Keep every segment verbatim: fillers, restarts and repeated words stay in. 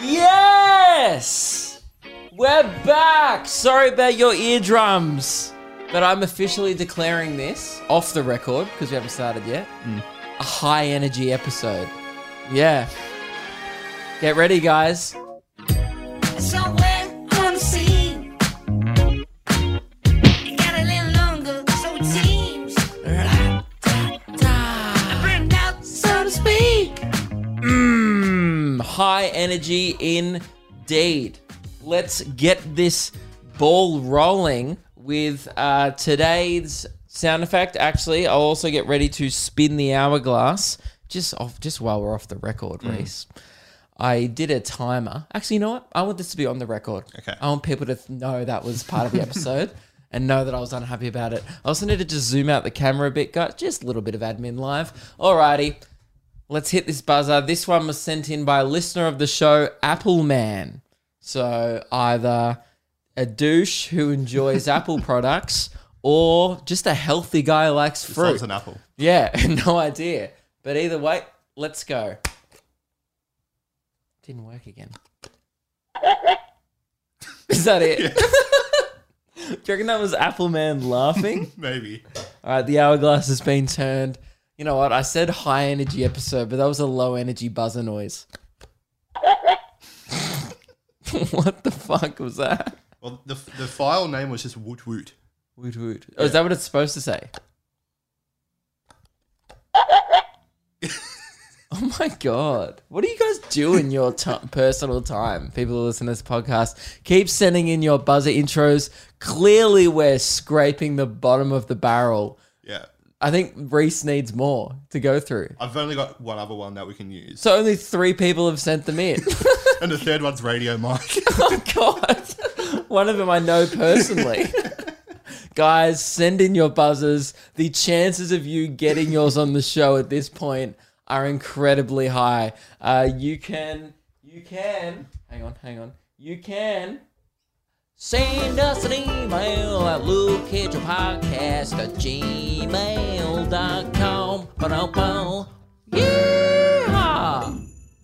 Yes! We're back! Sorry about your eardrums. But I'm officially declaring this, off the record, because we haven't started yet, mm. a high-energy episode. Yeah. Get ready, guys. Somewhere unseen. It got a little longer, so it seems. I burned out, so to speak. Mmm. High energy indeed. Let's get this ball rolling with uh, today's sound effect. Actually, I'll also get ready to spin the hourglass. Just off, just while we're off the record, mm. Rhys, I did a timer. Actually, you know what? I want this to be on the record. Okay. I want people to know that was part of the episode and know that I was unhappy about it. I also needed to zoom out the camera a bit, guys. Just a little bit of admin live. Alrighty, let's hit this buzzer. This one was sent in by a listener of the show, Apple Man. So either a douche who enjoys Apple products or just a healthy guy who likes fruit. He loves an apple. Yeah, no idea. But either way, let's go. Didn't work again. Is that it? Yeah. Do you reckon that was Apple Man laughing? Maybe. All right, the hourglass has been turned. You know what? I said high energy episode, but that was a low energy buzzer noise. What the fuck was that? Well, the the file name was just woot woot. Woot woot. Oh, yeah. Is that what it's supposed to say? Oh my God. What do you guys do in your t- personal time? People who listen to this podcast, keep sending in your buzzer intros. Clearly, we're scraping the bottom of the barrel. Yeah. I think Rhys needs more to go through. I've only got one other one that we can use. So only three people have sent them in. And the third one's Radio Mike. Oh God. One of them I know personally. Guys, send in your buzzers. The chances of you getting yours on the show at this point are incredibly high. Uh, you can, you can, hang on, hang on. You can send us an email at luke kidgell podcast at gmail dot com. Ba-da-ba. Yeah!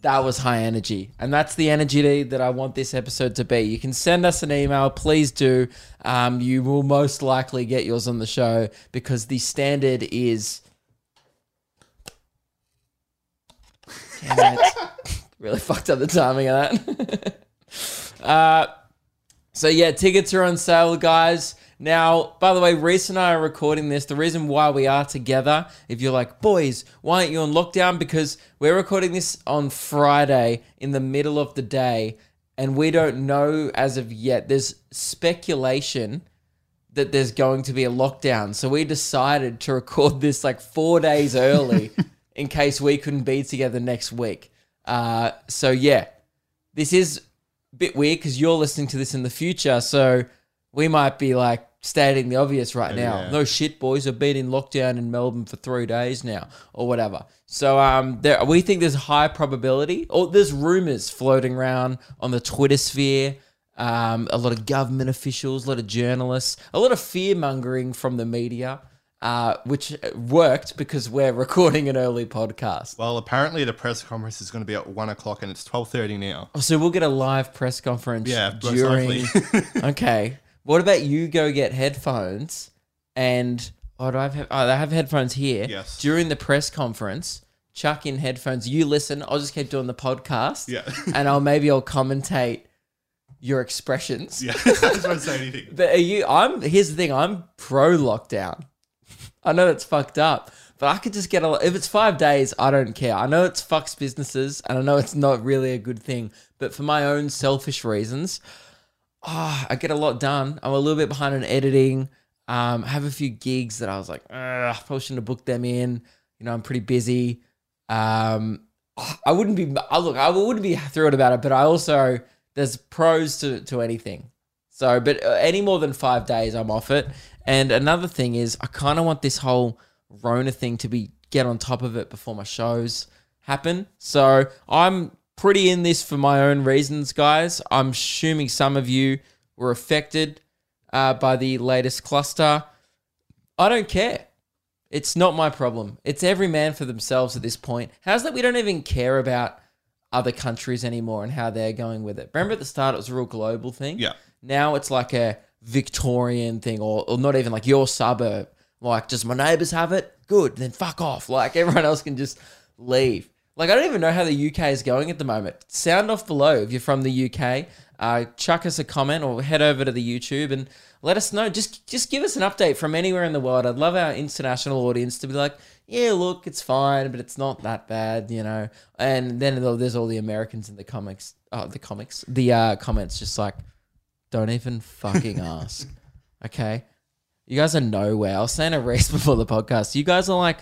That was high energy. And that's the energy that I want this episode to be. You can send us an email. Please do. Um, you will most likely get yours on the show because the standard is... Damn it. Really fucked up the timing of that. uh, so, yeah, tickets are on sale, guys. Now, by the way, Rhys and I are recording this. The reason why we are together, if you're like, boys, why aren't you on lockdown? Because we're recording this on Friday in the middle of the day, and we don't know as of yet. There's speculation that there's going to be a lockdown. So we decided to record this like four days early. In case we couldn't be together next week. Uh, so, yeah, this is a bit weird because you're listening to this in the future. So we might be like stating the obvious right now. Yeah. No shit, boys, I've been in lockdown in Melbourne for three days now or whatever. So um, there, we think there's a high probability or there's rumors floating around on the Twitter sphere. Um, a lot of government officials, a lot of journalists, a lot of fear mongering from the media. Uh, which worked because we're recording an early podcast. Well, apparently the press conference is going to be at one o'clock and it's twelve thirty now. Oh, so we'll get a live press conference. Yeah, during... Okay. What about you go get headphones and... Oh, do I have... Oh, they have headphones here. Yes. During the press conference, chuck in headphones. You listen. I'll just keep doing the podcast. Yeah. And I'll maybe I'll commentate your expressions. Yeah, I just won't say anything. But are you... I'm... Here's the thing. I'm pro-lockdown. I know that's fucked up, but I could just get a lot. If it's five days, I don't care. I know it's fucks businesses and I know it's not really a good thing, but for my own selfish reasons, oh, I get a lot done. I'm a little bit behind on editing. Um, I have a few gigs that I was like, I probably shouldn't have booked them in. You know, I'm pretty busy. Um, I wouldn't be, I look, I wouldn't be thrilled about it, but I also, there's pros to, to anything. So, but any more than five days, I'm off it. And another thing is I kind of want this whole Rona thing to be get on top of it before my shows happen. So I'm pretty in this for my own reasons, guys. I'm assuming some of you were affected uh, by the latest cluster. I don't care. It's not my problem. It's every man for themselves at this point. How's that we don't even care about other countries anymore and how they're going with it. Remember at the start, it was a real global thing. Yeah. Now it's like a Victorian thing, or, or not even like your suburb. Like, does my neighbours have it? Good. Then fuck off. Like, everyone else can just leave. Like, I don't even know how the U K is going at the moment. Sound off below if you're from the U K. Uh, chuck us a comment or head over to the YouTube and let us know. Just just give us an update from anywhere in the world. I'd love our international audience to be like, yeah, look, it's fine, but it's not that bad, you know. And then there's all the Americans in the comics, oh, the comics, the uh, comments just like, don't even fucking ask, okay? You guys are nowhere. I was saying a race before the podcast. You guys are like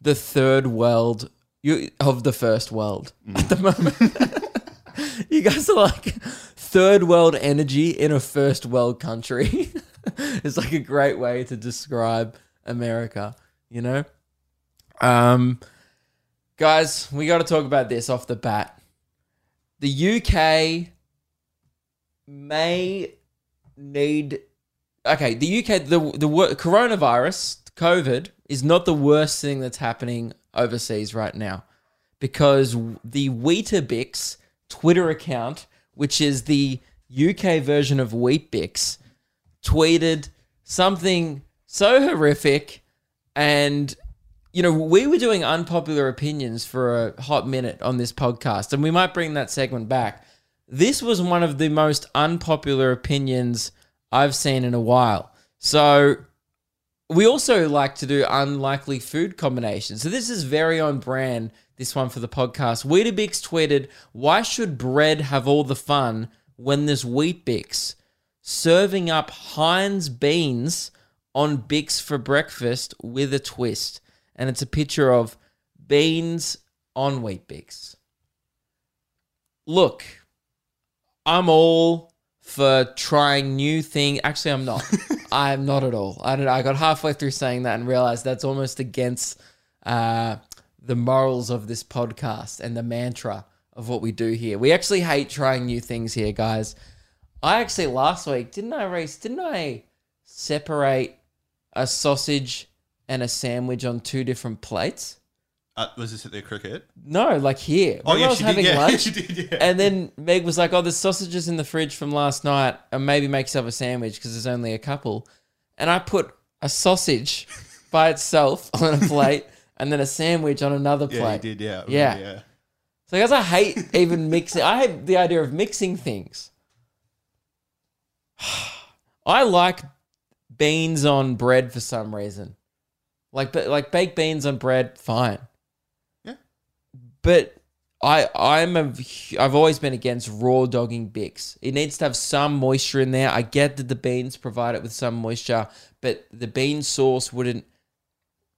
the third world you of the first world mm. at the moment. You guys are like third world energy in a first world country. It's like a great way to describe America, you know? Um, guys, we got to talk about this off the bat. The U K may need... Okay, the U K, the the coronavirus, COVID, is not the worst thing that's happening overseas right now, because the Weetabix Twitter account, which is the U K version of Weet-Bix, tweeted something so horrific. And, you know, we were doing unpopular opinions for a hot minute on this podcast, and we might bring that segment back. This was one of the most unpopular opinions I've seen in a while. So we also like to do unlikely food combinations. So this is very on brand, this one for the podcast. Weetabix tweeted, why should bread have all the fun when there's Weet-Bix? Serving up Heinz beans on Bix for breakfast with a twist. And it's a picture of beans on Weet-Bix. Look, I'm all... for trying new things. Actually, I'm not. I'm not at all. I don't know. I got halfway through saying that and realized that's almost against uh, the morals of this podcast and the mantra of what we do here. We actually hate trying new things here, guys. I actually, last week, didn't I, Rhys? Didn't I separate a sausage and a sandwich on two different plates? Uh, was this at their cricket? No, like here. Remember oh, yeah, I was she having did, yeah. lunch. She did, yeah. And then Meg was like, oh, there's sausages in the fridge from last night, and maybe make yourself a sandwich because there's only a couple. And I put a sausage by itself on a plate and then a sandwich on another plate. Yeah, you did, yeah. Yeah. Really, yeah. So, guys, I hate even mixing. I hate the idea of mixing things. I like beans on bread for some reason. Like, like baked beans on bread, fine. But I, I'm a, I've always been against raw dogging Bix. It needs to have some moisture in there. I get that the beans provide it with some moisture, but the bean sauce wouldn't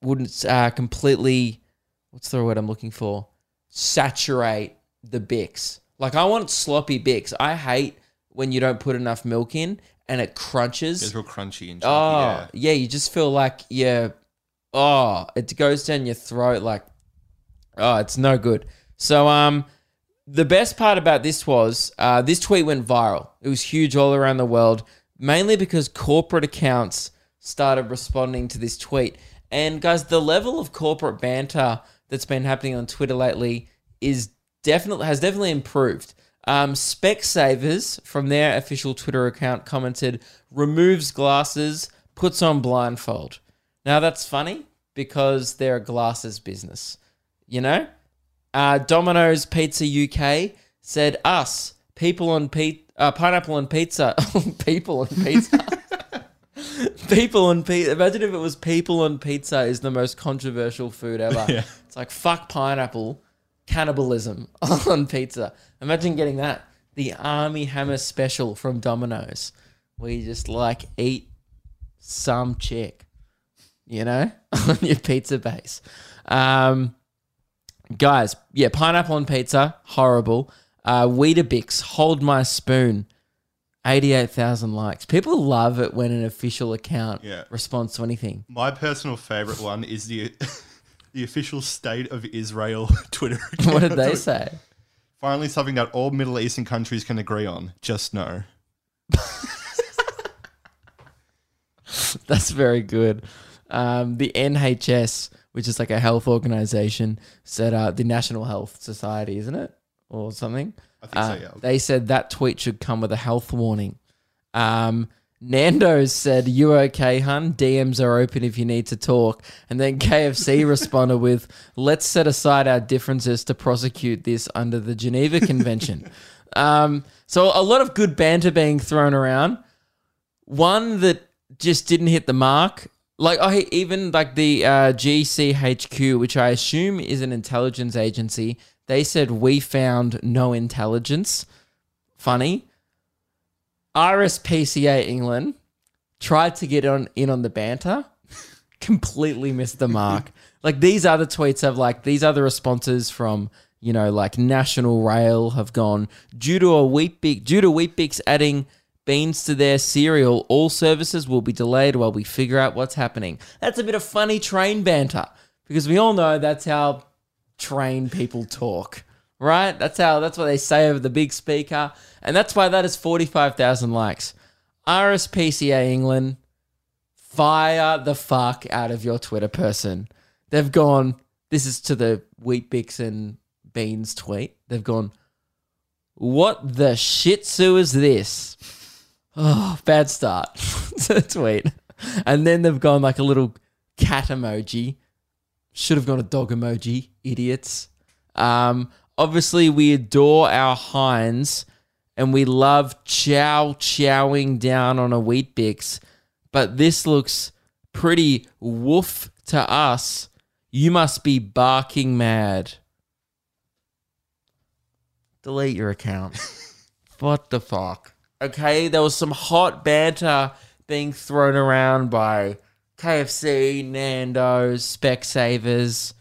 wouldn't uh, completely, what's the word I'm looking for? Saturate the Bix. Like, I want sloppy Bix. I hate when you don't put enough milk in and it crunches. It's real crunchy and chunky. Oh, yeah. yeah, you just feel like, yeah, oh, it goes down your throat like, oh, it's no good. So um, the best part about this was uh, this tweet went viral. It was huge all around the world, mainly because corporate accounts started responding to this tweet. And, guys, the level of corporate banter that's been happening on Twitter lately is definitely has definitely improved. Um, Specsavers, from their official Twitter account, commented, removes glasses, puts on blindfold. Now, that's funny because they're a glasses business. You know, uh, Domino's Pizza U K said us, people on pe- uh, pineapple on pizza, people on pizza, people on pizza. Imagine if it was people on pizza is the most controversial food ever. Yeah. It's like, fuck pineapple, cannibalism on pizza. Imagine getting that. The Army Hammer special from Domino's, where you just like eat some chick, you know, on your pizza base. Um, Guys, yeah, pineapple on pizza, horrible. Uh, Weetabix, hold my spoon, eighty-eight thousand likes. People love it when an official account yeah. responds to anything. My personal favourite one is the the official State of Israel Twitter account. What did they say? Finally, something that all Middle Eastern countries can agree on, just no. That's very good. Um, the N H S... which is like a health organization, said uh, the National Health Society, isn't it? or something. I think uh, so, yeah. They said that tweet should come with a health warning. Um, Nando's said, "You okay, hun? D Ms are open if you need to talk." And then K F C responded with, "Let's set aside our differences to prosecute this under the Geneva Convention." um, so a lot of good banter being thrown around. One that just didn't hit the mark. Like, oh, hey, even like the uh, G C H Q, which I assume is an intelligence agency, they said, "We found no intelligence." Funny. R S P C A England tried to get on in on the banter, completely missed the mark. Like, these other tweets have, like, these other responses from, you know, like National Rail have gone, due to a Weetabix, due to Weetabix adding beans to their cereal, all services will be delayed while we figure out what's happening. That's a bit of funny train banter, because we all know that's how train people talk. Right? That's how, that's what they say over the big speaker. And that's why that is forty-five thousand likes. R S P C A England, fire the fuck out of your Twitter person. They've gone, this is to the Weetabix and Beans tweet. They've gone, "What the shih tzu is this?" Oh, bad start to tweet. And then they've gone like a little cat emoji. Should have gone a dog emoji, idiots. Um... Obviously, we adore our Heinz and we love chow chowing down on a Weetabix, but this looks pretty woof to us. You must be barking mad. Delete your account. What the fuck? Okay, there was some hot banter being thrown around by K F C, Nando's, Specsavers.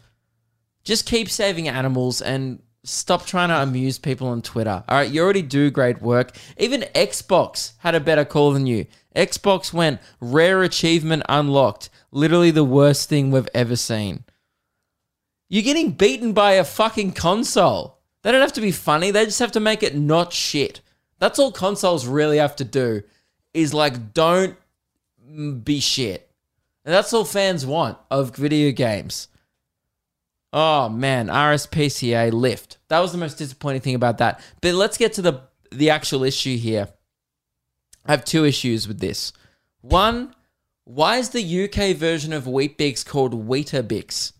Just keep saving animals and stop trying to amuse people on Twitter. All right, you already do great work. Even Xbox had a better call than you. Xbox went, "Rare achievement unlocked." Literally the worst thing we've ever seen. You're getting beaten by a fucking console. They don't have to be funny. They just have to make it not shit. That's all consoles really have to do, is like, don't be shit. And that's all fans want of video games. Oh, man, R S P C A lift. That was the most disappointing thing about that. But let's get to the the actual issue here. I have two issues with this. One, why is the U K version of Weetabix called Weetabix?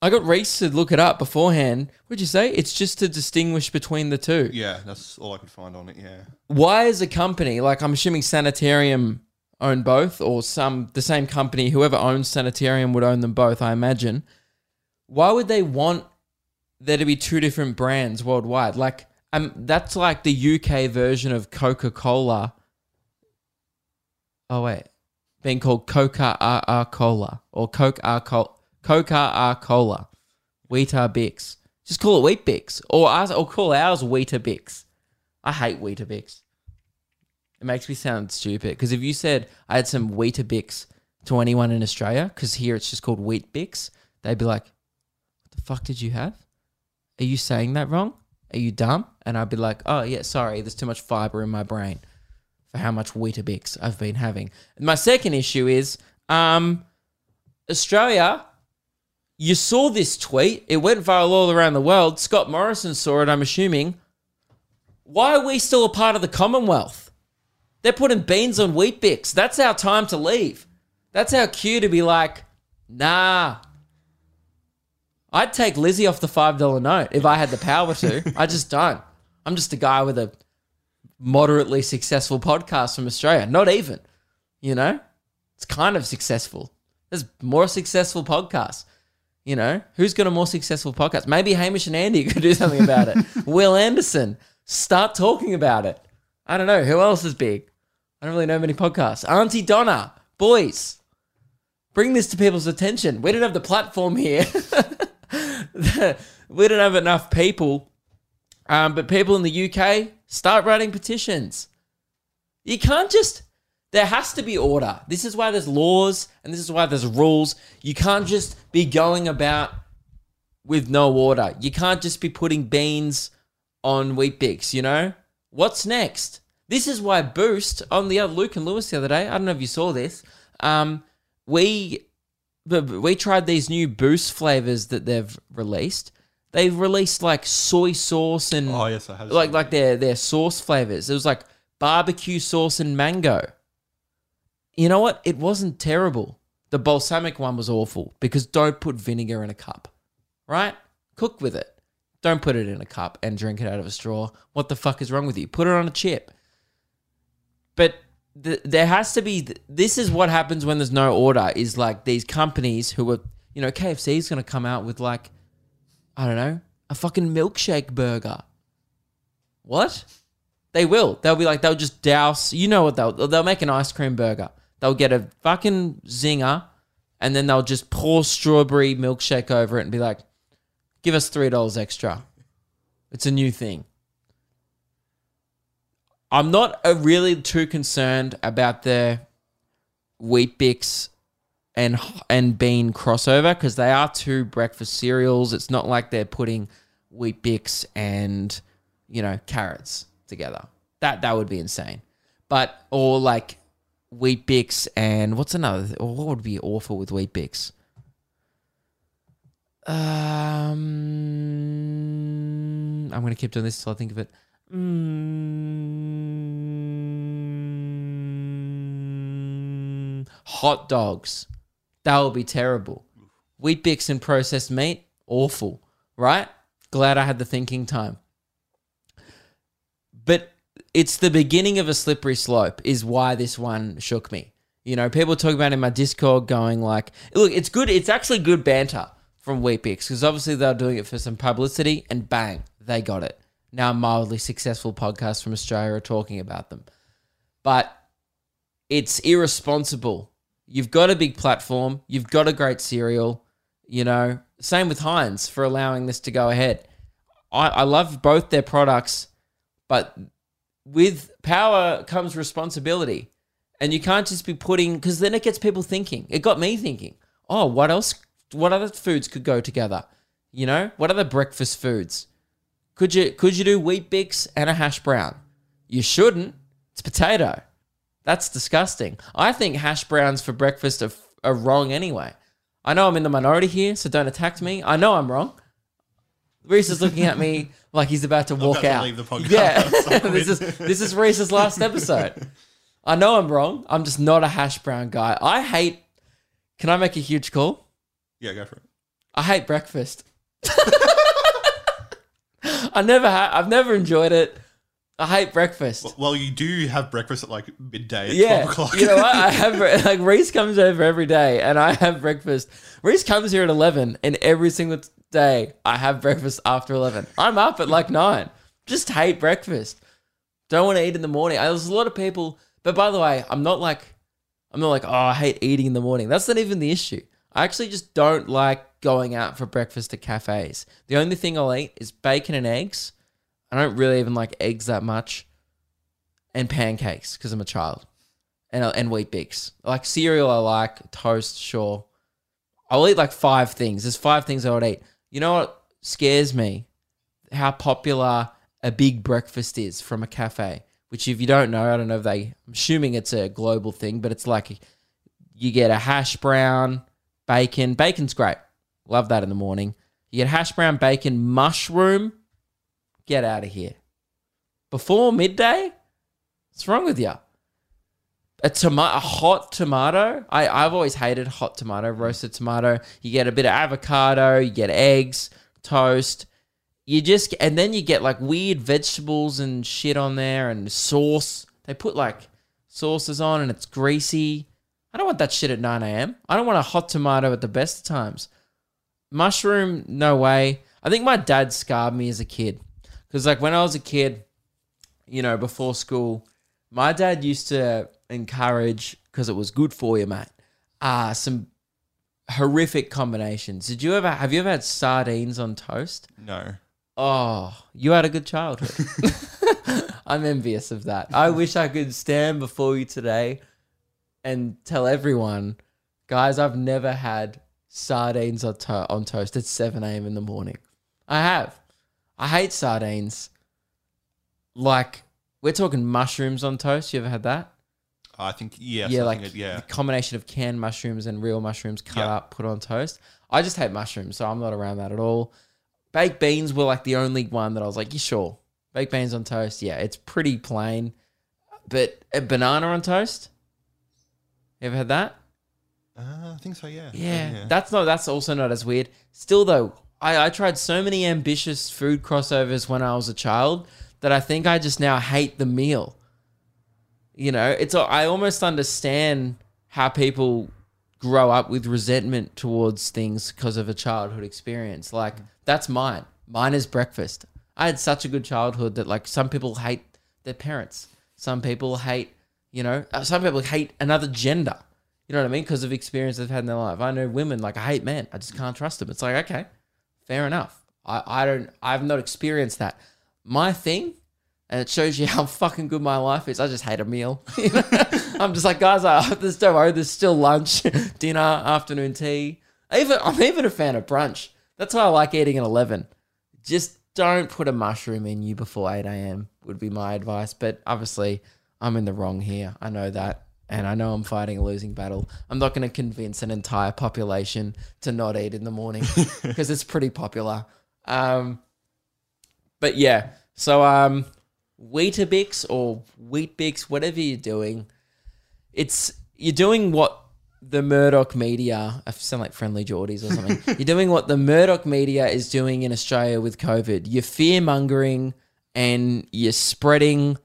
I got Rhys to look it up beforehand. Would you say it's just to distinguish between the two? Yeah, that's all I could find on it, yeah. Why is a company, like I'm assuming Sanitarium own both, or some the same company, whoever owns Sanitarium would own them both, I imagine. Why would they want there to be two different brands worldwide? Like, um, that's like the U K version of Coca-Cola. Oh, wait. Being called Coca-R-R-Cola or Coke-R-Cola. Coca-R-Cola. Weetabix. Just call it Weetabix. Or, ours, or call ours Weetabix. I hate Weetabix. It makes me sound stupid. Because if you said I had some Weetabix to anyone in Australia, because here it's just called Weetabix, they'd be like, "Fuck, did you have? Are you saying that wrong? Are you dumb?" And I'd be like, "Oh yeah, sorry, there's too much fiber in my brain for how much Weetabix I've been having." And my second issue is, um, Australia, you saw this tweet. It went viral all around the world. Scott Morrison saw it, I'm assuming. Why are we still a part of the Commonwealth? They're putting beans on Weetabix. That's our time to leave. That's our cue to be like, nah. I'd take Lizzie off the five dollar note if I had the power to. I just don't. I'm just a guy with a moderately successful podcast from Australia. Not even, you know, it's kind of successful. There's more successful podcasts, you know. Who's got a more successful podcast? Maybe Hamish and Andy could do something about it. Will Anderson, start talking about it. I don't know. Who else is big? I don't really know many podcasts. Auntie Donna, boys, bring this to people's attention. We don't have the platform here. We don't have enough people, um, but people in the U K, start writing petitions. You can't just, there has to be order. This is why there's laws and this is why there's rules. You can't just be going about with no order. You can't just be putting beans on Weetabix, you know? What's next? This is why Boost, on the other, Luke and Lewis the other day, I don't know if you saw this, um, we... But we tried these new Boost flavors that they've released. They've released like soy sauce and oh yes, I have like like their their sauce flavors. It was like barbecue sauce and mango. You know what? It wasn't terrible. The balsamic one was awful because don't put vinegar in a cup, right? Cook with it. Don't put it in a cup and drink it out of a straw. What the fuck is wrong with you? Put it on a chip. But th there has to be, th this is what happens when there's no order, is like these companies who are, you know, K F C is going to come out with like, I don't know, a fucking milkshake burger. What? They will. They'll be like, they'll just douse, you know what, they'll, they'll make an ice cream burger. They'll get a fucking zinger and then they'll just pour strawberry milkshake over it and be like, give us three dollars extra. It's a new thing. I'm not a really too concerned about the Weetabix and and bean crossover because they are two breakfast cereals. It's not like they're putting Weetabix and, you know, carrots together. That that would be insane. But, or like... Weetabix and what's another? Or what would be awful with Weetabix? Um, I'm gonna keep doing this till I think of it. Mm, hot dogs, that would be terrible. Weetabix and processed meat, awful, right? Glad I had the thinking time. But it's the beginning of a slippery slope is why this one shook me. You know, people talk about it in my Discord going like, look, it's good. It's actually good banter from Weetabix because obviously they're doing it for some publicity and bang, they got it. Now mildly successful podcasts from Australia are talking about them. But it's irresponsible. You've got a big platform. You've got a great cereal, you know. Same with Heinz for allowing this to go ahead. I, I love both their products, but... with power comes responsibility, and you can't just be putting, because then it gets people thinking. It got me thinking, oh, what else? What other foods could go together? You know, what other breakfast foods? Could you could you do Weetabix and a hash brown? You shouldn't. It's potato. That's disgusting. I think hash browns for breakfast are, are wrong anyway. I know I'm in the minority here, so don't attack me. I know I'm wrong. Rhys is looking at me like he's about to walk about out. To leave the podcast. Yeah, this is this is Rhys's last episode. I know I'm wrong. I'm just not a hash brown guy. I hate. Can I make a huge call? Yeah, go for it. I hate breakfast. I never. Ha I've never enjoyed it. I hate breakfast. Well, you do have breakfast at like midday, at yeah. twelve o'clock. You know what? I have, like, Rhys comes over every day and I have breakfast. Rhys comes here at eleven and every single day I have breakfast after eleven. I'm up at like nine. Just hate breakfast. Don't want to eat in the morning. There's a lot of people, but by the way, I'm not like, I'm not like, oh, I hate eating in the morning. That's not even the issue. I actually just don't like going out for breakfast at cafes. The only thing I'll eat is bacon and eggs. I don't really even like eggs that much, and pancakes because I'm a child, and and Weetabix. Like cereal, I like toast. Sure, I'll eat like five things. There's five things I would eat. You know what scares me? How popular a big breakfast is from a cafe. Which, if you don't know, I don't know if they. I'm assuming it's a global thing, but it's like you get a hash brown, bacon. Bacon's great. Love that in the morning. You get hash brown, bacon, mushroom. Get out of here. Before midday? What's wrong with you? A, tomato, a hot tomato? I, I've always hated hot tomato, roasted tomato. You get a bit of avocado, you get eggs, toast. You just, and then you get like weird vegetables and shit on there and sauce. They put like sauces on and it's greasy. I don't want that shit at nine A M I don't want a hot tomato at the best of times. Mushroom, no way. I think my dad scarred me as a kid. Because, like, when I was a kid, you know, before school, my dad used to encourage, because it was good for you, mate, uh, some horrific combinations. Did you ever, have you ever had sardines on toast? No. Oh, you had a good childhood. I'm envious of that. I wish I could stand before you today and tell everyone, guys, I've never had sardines on, to on toast at seven A M in the morning. I have. I hate sardines. Like, we're talking mushrooms on toast. You ever had that? I think, yes, yeah. I like, think it, yeah. The combination of canned mushrooms and real mushrooms cut yep. up, put on toast. I just hate mushrooms, so I'm not around that at all. Baked beans were like the only one that I was like, you sure? Baked beans on toast, yeah, it's pretty plain. But a banana on toast? You ever had that? Uh, I think so, yeah. yeah. Yeah, that's not. That's also not as weird. Still though, I, I tried so many ambitious food crossovers when I was a child that I think I just now hate the meal. You know, it's. I almost understand how people grow up with resentment towards things because of a childhood experience. Like, that's mine. Mine is breakfast. I had such a good childhood that, like, some people hate their parents. Some people hate, you know, some people hate another gender. You know what I mean? Because of experience they've had in their life. I know women, like, I hate men. I just can't trust them. It's like, okay, fair enough. I, I don't, I've not experienced that. My thing, and it shows you how fucking good my life is, I just hate a meal. You know? I'm just like, guys, I, this, don't worry, there's still lunch, dinner, afternoon tea. Even I'm even a fan of brunch. That's why I like eating at eleven. Just don't put a mushroom in you before eight a m would be my advice. But obviously, I'm in the wrong here. I know that. And I know I'm fighting a losing battle. I'm not going to convince an entire population to not eat in the morning because it's pretty popular. Um, but yeah, so um, Weetabix or Wheatbix, whatever you're doing, it's you're doing what the Murdoch media, I sound like Friendly Geordies or something. You're doing what the Murdoch media is doing in Australia with COVID. You're fear-mongering and you're spreading,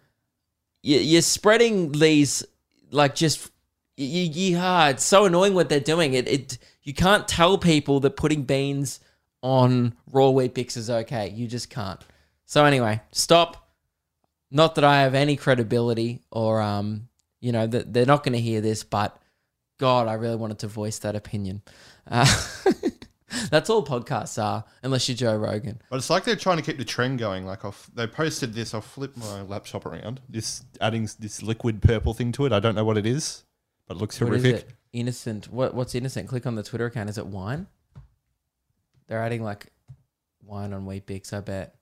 you're, you're spreading these... Like just, yeah, it's so annoying what they're doing. It, it, you can't tell people that putting beans on raw Weet-Bix is okay. You just can't. So anyway, stop. Not that I have any credibility or, um, you know, that they're not going to hear this, but God, I really wanted to voice that opinion. Uh, that's all podcasts are, unless you're Joe Rogan. But it's like they're trying to keep the trend going. Like I'll, they posted this, I'll flip my laptop around, this adding this liquid purple thing to it. I don't know what it is, but it looks what horrific. Is it? Innocent. What, what's Innocent? Click on the Twitter account. Is it wine? They're adding like wine on Weet-Bix, I bet.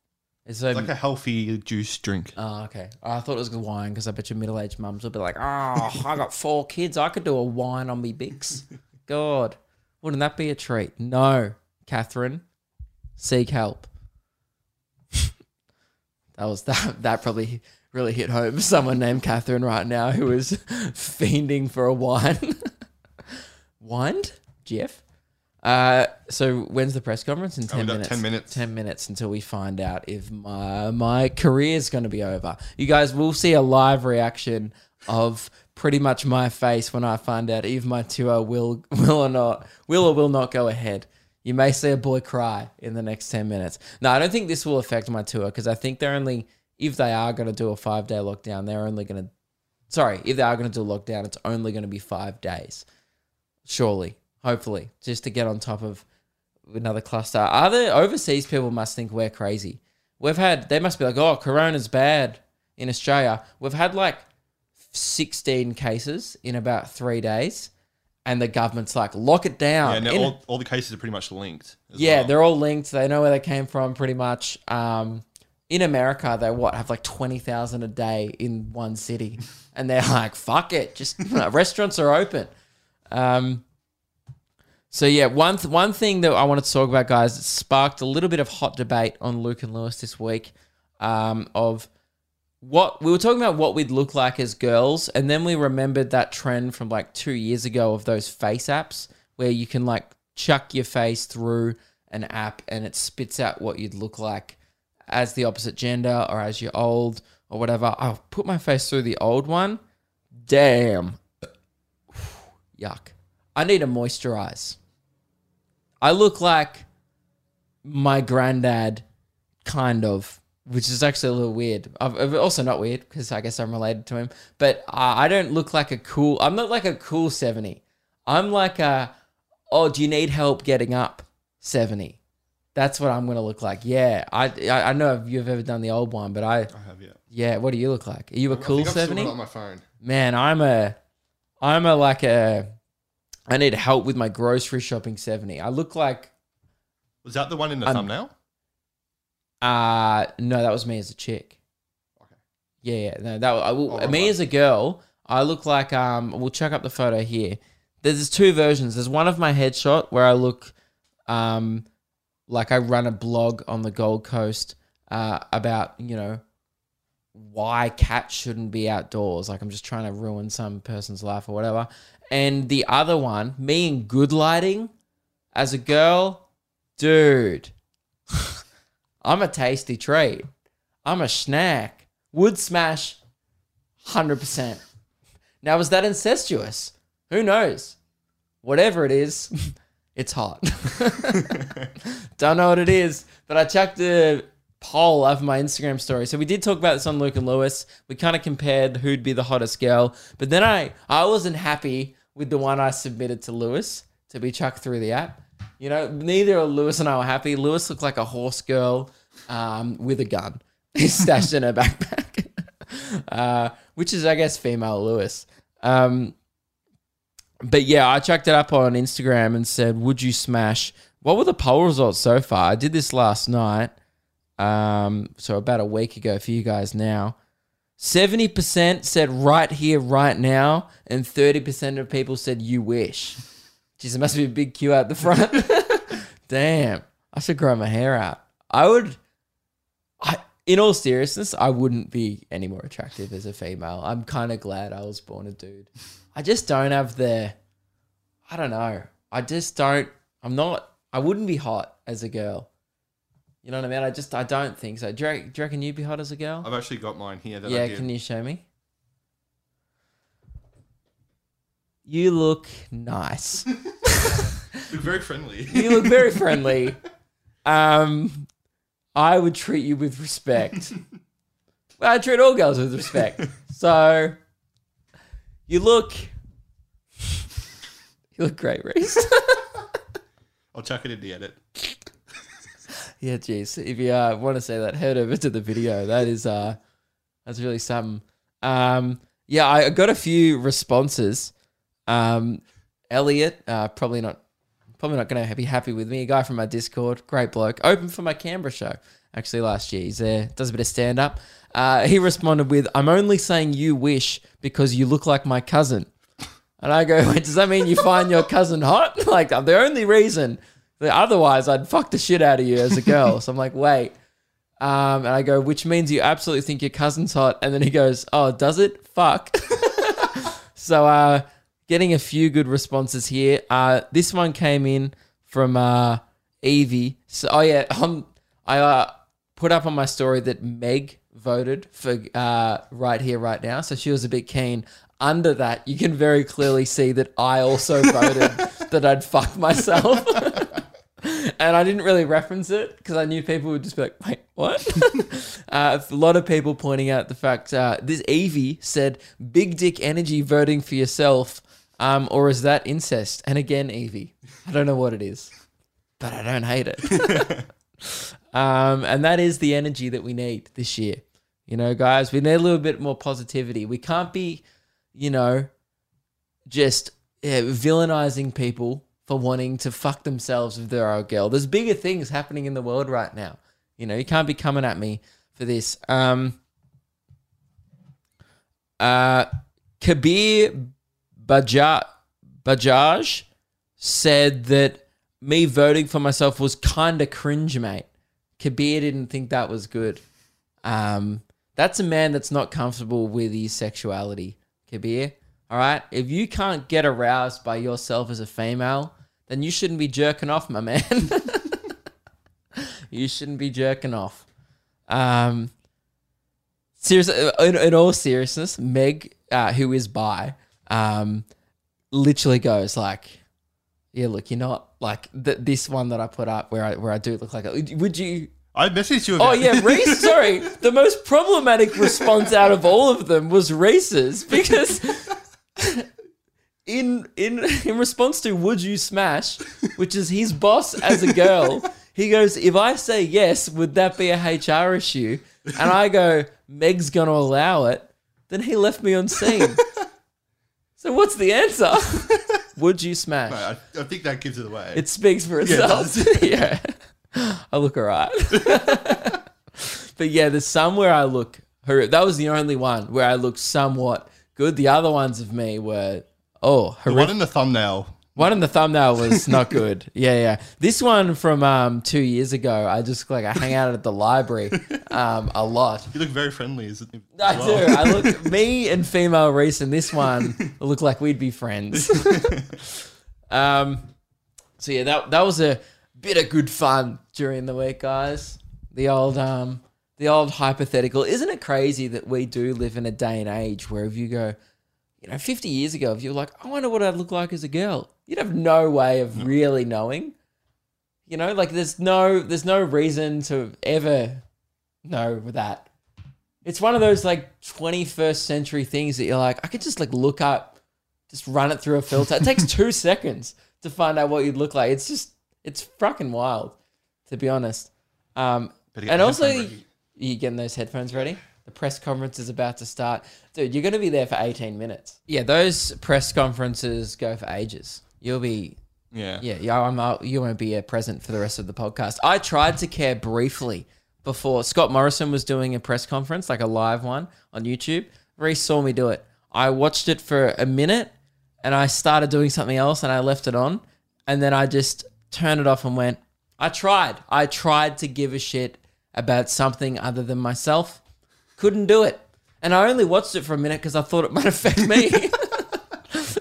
It's, so it's like a healthy juice drink. Oh, okay. I thought it was wine because I bet your middle-aged mums would be like, oh, I got four kids. I could do a wine on me Bix. God. Wouldn't that be a treat? No, Catherine, seek help. That was that. That probably really hit home. Someone named Catherine right now who is fiending for a wine. Wind, Jeff. Uh, so when's the press conference? In ten oh, minutes. Ten minutes. Ten minutes until we find out if my my career is going to be over. You guys will see a live reaction of. Pretty much my face when I find out if my tour will will or not will or will not go ahead. You may see a boy cry in the next ten minutes. No, I don't think this will affect my tour because I think they're only if they are going to do a five day lockdown, they're only going to sorry if they are going to do a lockdown, it's only going to be five days, surely, hopefully, just to get on top of another cluster. Other overseas people must think we're crazy. We've had they must be like, oh, Corona's bad in Australia. We've had like. sixteen cases in about three days and the government's like, lock it down. Yeah, and in, all, all the cases are pretty much linked. Yeah, well. They're all linked. They know where they came from pretty much. Um, in America, they what have like twenty thousand a day in one city and they're like, fuck it. Just restaurants are open. Um, so yeah, one, th one thing that I wanted to talk about, guys, it sparked a little bit of hot debate on Luke and Lewis this week um, of... What we were talking about what we'd look like as girls, and then we remembered that trend from like two years ago of those face apps where you can like chuck your face through an app and it spits out what you'd look like as the opposite gender or as you're old or whatever. I'll put my face through the old one. Damn. Yuck. I need to moisturize. I look like my granddad, kind of. Which is actually a little weird. I've, also not weird because I guess I'm related to him. But I don't look like a cool... I'm not like a cool seventy. I'm like a, oh, do you need help getting up seventy? That's what I'm going to look like. Yeah. I I know if you've ever done the old one, but I... I have, yeah. Yeah. What do you look like? Are you a cool seventy? I'm still on my phone. Man, I'm a... I'm a like a... I need help with my grocery shopping seventy. I look like... Was that the one in the um, thumbnail? Uh, no, that was me as a chick. Okay. Yeah, yeah. No, that I will, oh, me right. as a girl, I look like, um, we'll check up the photo here. There's two versions. There's one of my headshot where I look, um, Like I run a blog on the Gold Coast uh, about, you know, why cats shouldn't be outdoors. Like I'm just trying to ruin some person's life or whatever. And the other one, me in good lighting as a girl, dude, I'm a tasty treat. I'm a snack. Would smash one hundred percent. Now, was that incestuous? Who knows? Whatever it is, it's hot. Don't know what it is, but I chucked a poll off my Instagram story. So we did talk about this on Luke and Lewis. We kind of compared who'd be the hottest girl, but then I, I wasn't happy with the one I submitted to Lewis to be chucked through the app. You know, neither Lewis and I were happy. Lewis looked like a horse girl um, with a gun. He's stashed in her backpack, uh, which is, I guess, female Lewis. Um, but yeah, I chucked it up on Instagram and said, would you smash? What were the poll results so far? I did this last night, um, so about a week ago for you guys now. seventy percent said right here, right now, and thirty percent of people said you wish. Jeez, there must be a big queue out the front. Damn, I should grow my hair out. I would... I. In all seriousness, I wouldn't be any more attractive as a female. I'm kind of glad I was born a dude. I just don't have the, I don't know. I just don't, I'm not, I wouldn't be hot as a girl. You know what I mean? I just, I don't think so. Do you, do you reckon you'd be hot as a girl? I've actually got mine here. That yeah, I can you show me? You look nice. You look very friendly. You look very friendly. Um... I would treat you with respect. Well, I treat all girls with respect. So you look, you look great, Rhys. I'll chuck it in the edit. Yeah, geez. If you uh, want to say that, head over to the video. That is, uh, that's really something. Um, yeah, I got a few responses. Um, Elliot, uh, probably not. Probably not going to be happy with me. A guy from my Discord, great bloke. Open for my Canberra show, actually, last year. He's there, does a bit of stand-up. Uh, he responded with, I'm only saying you wish because you look like my cousin. And I go, wait, does that mean you find your cousin hot? Like, I'm the only reason. Otherwise, I'd fuck the shit out of you as a girl. So I'm like, wait. Um, and I go, which means you absolutely think your cousin's hot. And then he goes, oh, does it? Fuck. So, uh... getting a few good responses here. Uh, this one came in from uh, Evie. So, oh, yeah, um, I uh, put up on my story that Meg voted for uh, Right Here, Right Now, so she was a bit keen. Under that, you can very clearly see that I also voted that I'd fuck myself. And I didn't really reference it because I knew people would just be like, wait, what? uh, a lot of people pointing out the fact uh, this Evie said, big dick energy voting for yourself. Um, or is that incest? And again, Evie, I don't know what it is, but I don't hate it. um, and that is the energy that we need this year. You know, guys, we need a little bit more positivity. We can't be, you know, just yeah, villainizing people for wanting to fuck themselves if they're a girl. There's bigger things happening in the world right now. You know, you can't be coming at me for this. Um, uh, Kabir... Bajaj, Bajaj said that me voting for myself was kind of cringe, mate. Kabir didn't think that was good. Um, that's a man that's not comfortable with his sexuality, Kabir. All right? If you can't get aroused by yourself as a female, then you shouldn't be jerking off, my man. You shouldn't be jerking off. Um, seriously, in, in all seriousness, Meg, uh, who is bi, Um, literally goes like, yeah, look, you're not like th- this one that I put up where I where I do look like a, would you? I messaged you. About oh yeah, Rhys. Sorry, the most problematic response out of all of them was Rhys's because in in in response to would you smash, which is his boss as a girl, he goes, if I say yes, would that be a H R issue? And I go, Meg's gonna allow it. Then he left me on scene. So what's the answer? Would you smash? Mate, I, I think that gives it away. It speaks for itself. Yeah, it yeah. I look all right. But yeah, there's some where I look... That was the only one where I looked somewhat good. The other ones of me were... Oh, horrific. The one in the thumbnail One in the thumbnail was not good. Yeah, yeah. This one from um, two years ago, I just like I hang out at the library um, a lot. You look very friendly, isn't it? I wow. do. I look, me and female Rhys in this one look like we'd be friends. um, so yeah, that that was a bit of good fun during the week, guys. The old um, the old hypothetical. Isn't it crazy that we do live in a day and age where if you go, you know, fifty years ago, if you were like, I wonder what I'd look like as a girl, you'd have no way of really knowing. You know, like there's no there's no reason to ever know that. It's one of those like twenty-first century things that you're like, I could just like look up, just run it through a filter. It takes two seconds to find out what you'd look like. It's just, it's fucking wild, to be honest. Um, and also, you, you getting those headphones ready? The press conference is about to start. Dude, you're going to be there for eighteen minutes. Yeah, those press conferences go for ages. You'll be... Yeah. Yeah, yeah I'm, I'll, you won't be present for the rest of the podcast. I tried to care briefly before. Scott Morrison was doing a press conference, like a live one on YouTube. Rhys saw me do it. I watched it for a minute and I started doing something else and I left it on. And then I just turned it off and went, I tried. I tried to give a shit about something other than myself. Couldn't do it. And I only watched it for a minute because I thought it might affect me.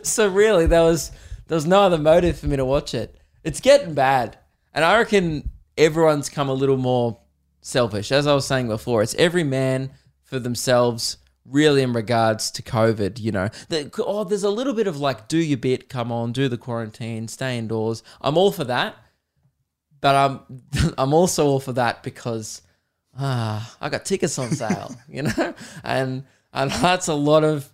So really, there was there was no other motive for me to watch it. It's getting bad. And I reckon everyone's come a little more selfish. As I was saying before, it's every man for themselves really in regards to COVID, you know. The, oh, there's a little bit of like, do your bit, come on, do the quarantine, stay indoors. I'm all for that. But I'm, I'm also all for that because... ah, I got tickets on sale, you know, and and that's a lot of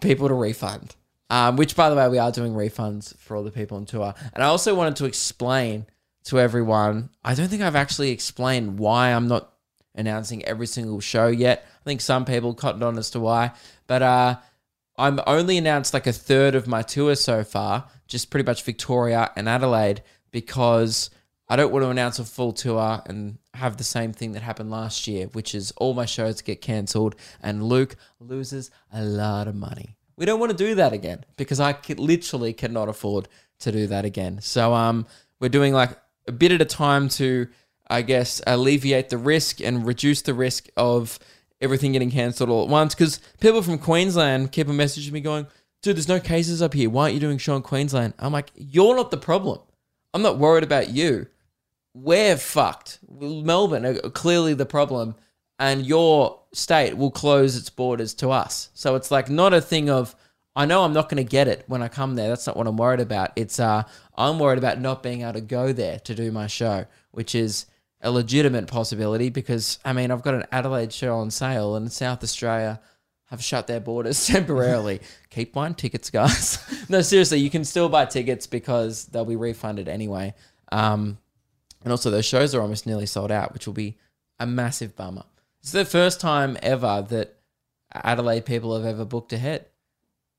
people to refund, um, which, by the way, we are doing refunds for all the people on tour. And I also wanted to explain to everyone, I don't think I've actually explained why I'm not announcing every single show yet. I think some people cottoned on as to why, but uh, I'm only announced like a third of my tour so far, just pretty much Victoria and Adelaide, because I don't want to announce a full tour and have the same thing that happened last year, which is all my shows get cancelled and Luke loses a lot of money. We don't want to do that again because I literally cannot afford to do that again. So um, we're doing like a bit at a time to, I guess, alleviate the risk and reduce the risk of everything getting cancelled all at once, because people from Queensland keep on messaging me going, dude, there's no cases up here. Why aren't you doing show in Queensland? I'm like, you're not the problem. I'm not worried about you. We're fucked. Melbourne are clearly the problem, and your state will close its borders to us. So it's like not a thing of, I know I'm not going to get it when I come there. That's not what I'm worried about. It's uh, I'm worried about not being able to go there to do my show, which is a legitimate possibility because, I mean, I've got an Adelaide show on sale and South Australia have shut their borders temporarily. Keep buying tickets, guys. No, seriously, you can still buy tickets because they'll be refunded anyway. Um, And also those shows are almost nearly sold out, which will be a massive bummer. It's the first time ever that Adelaide people have ever booked ahead.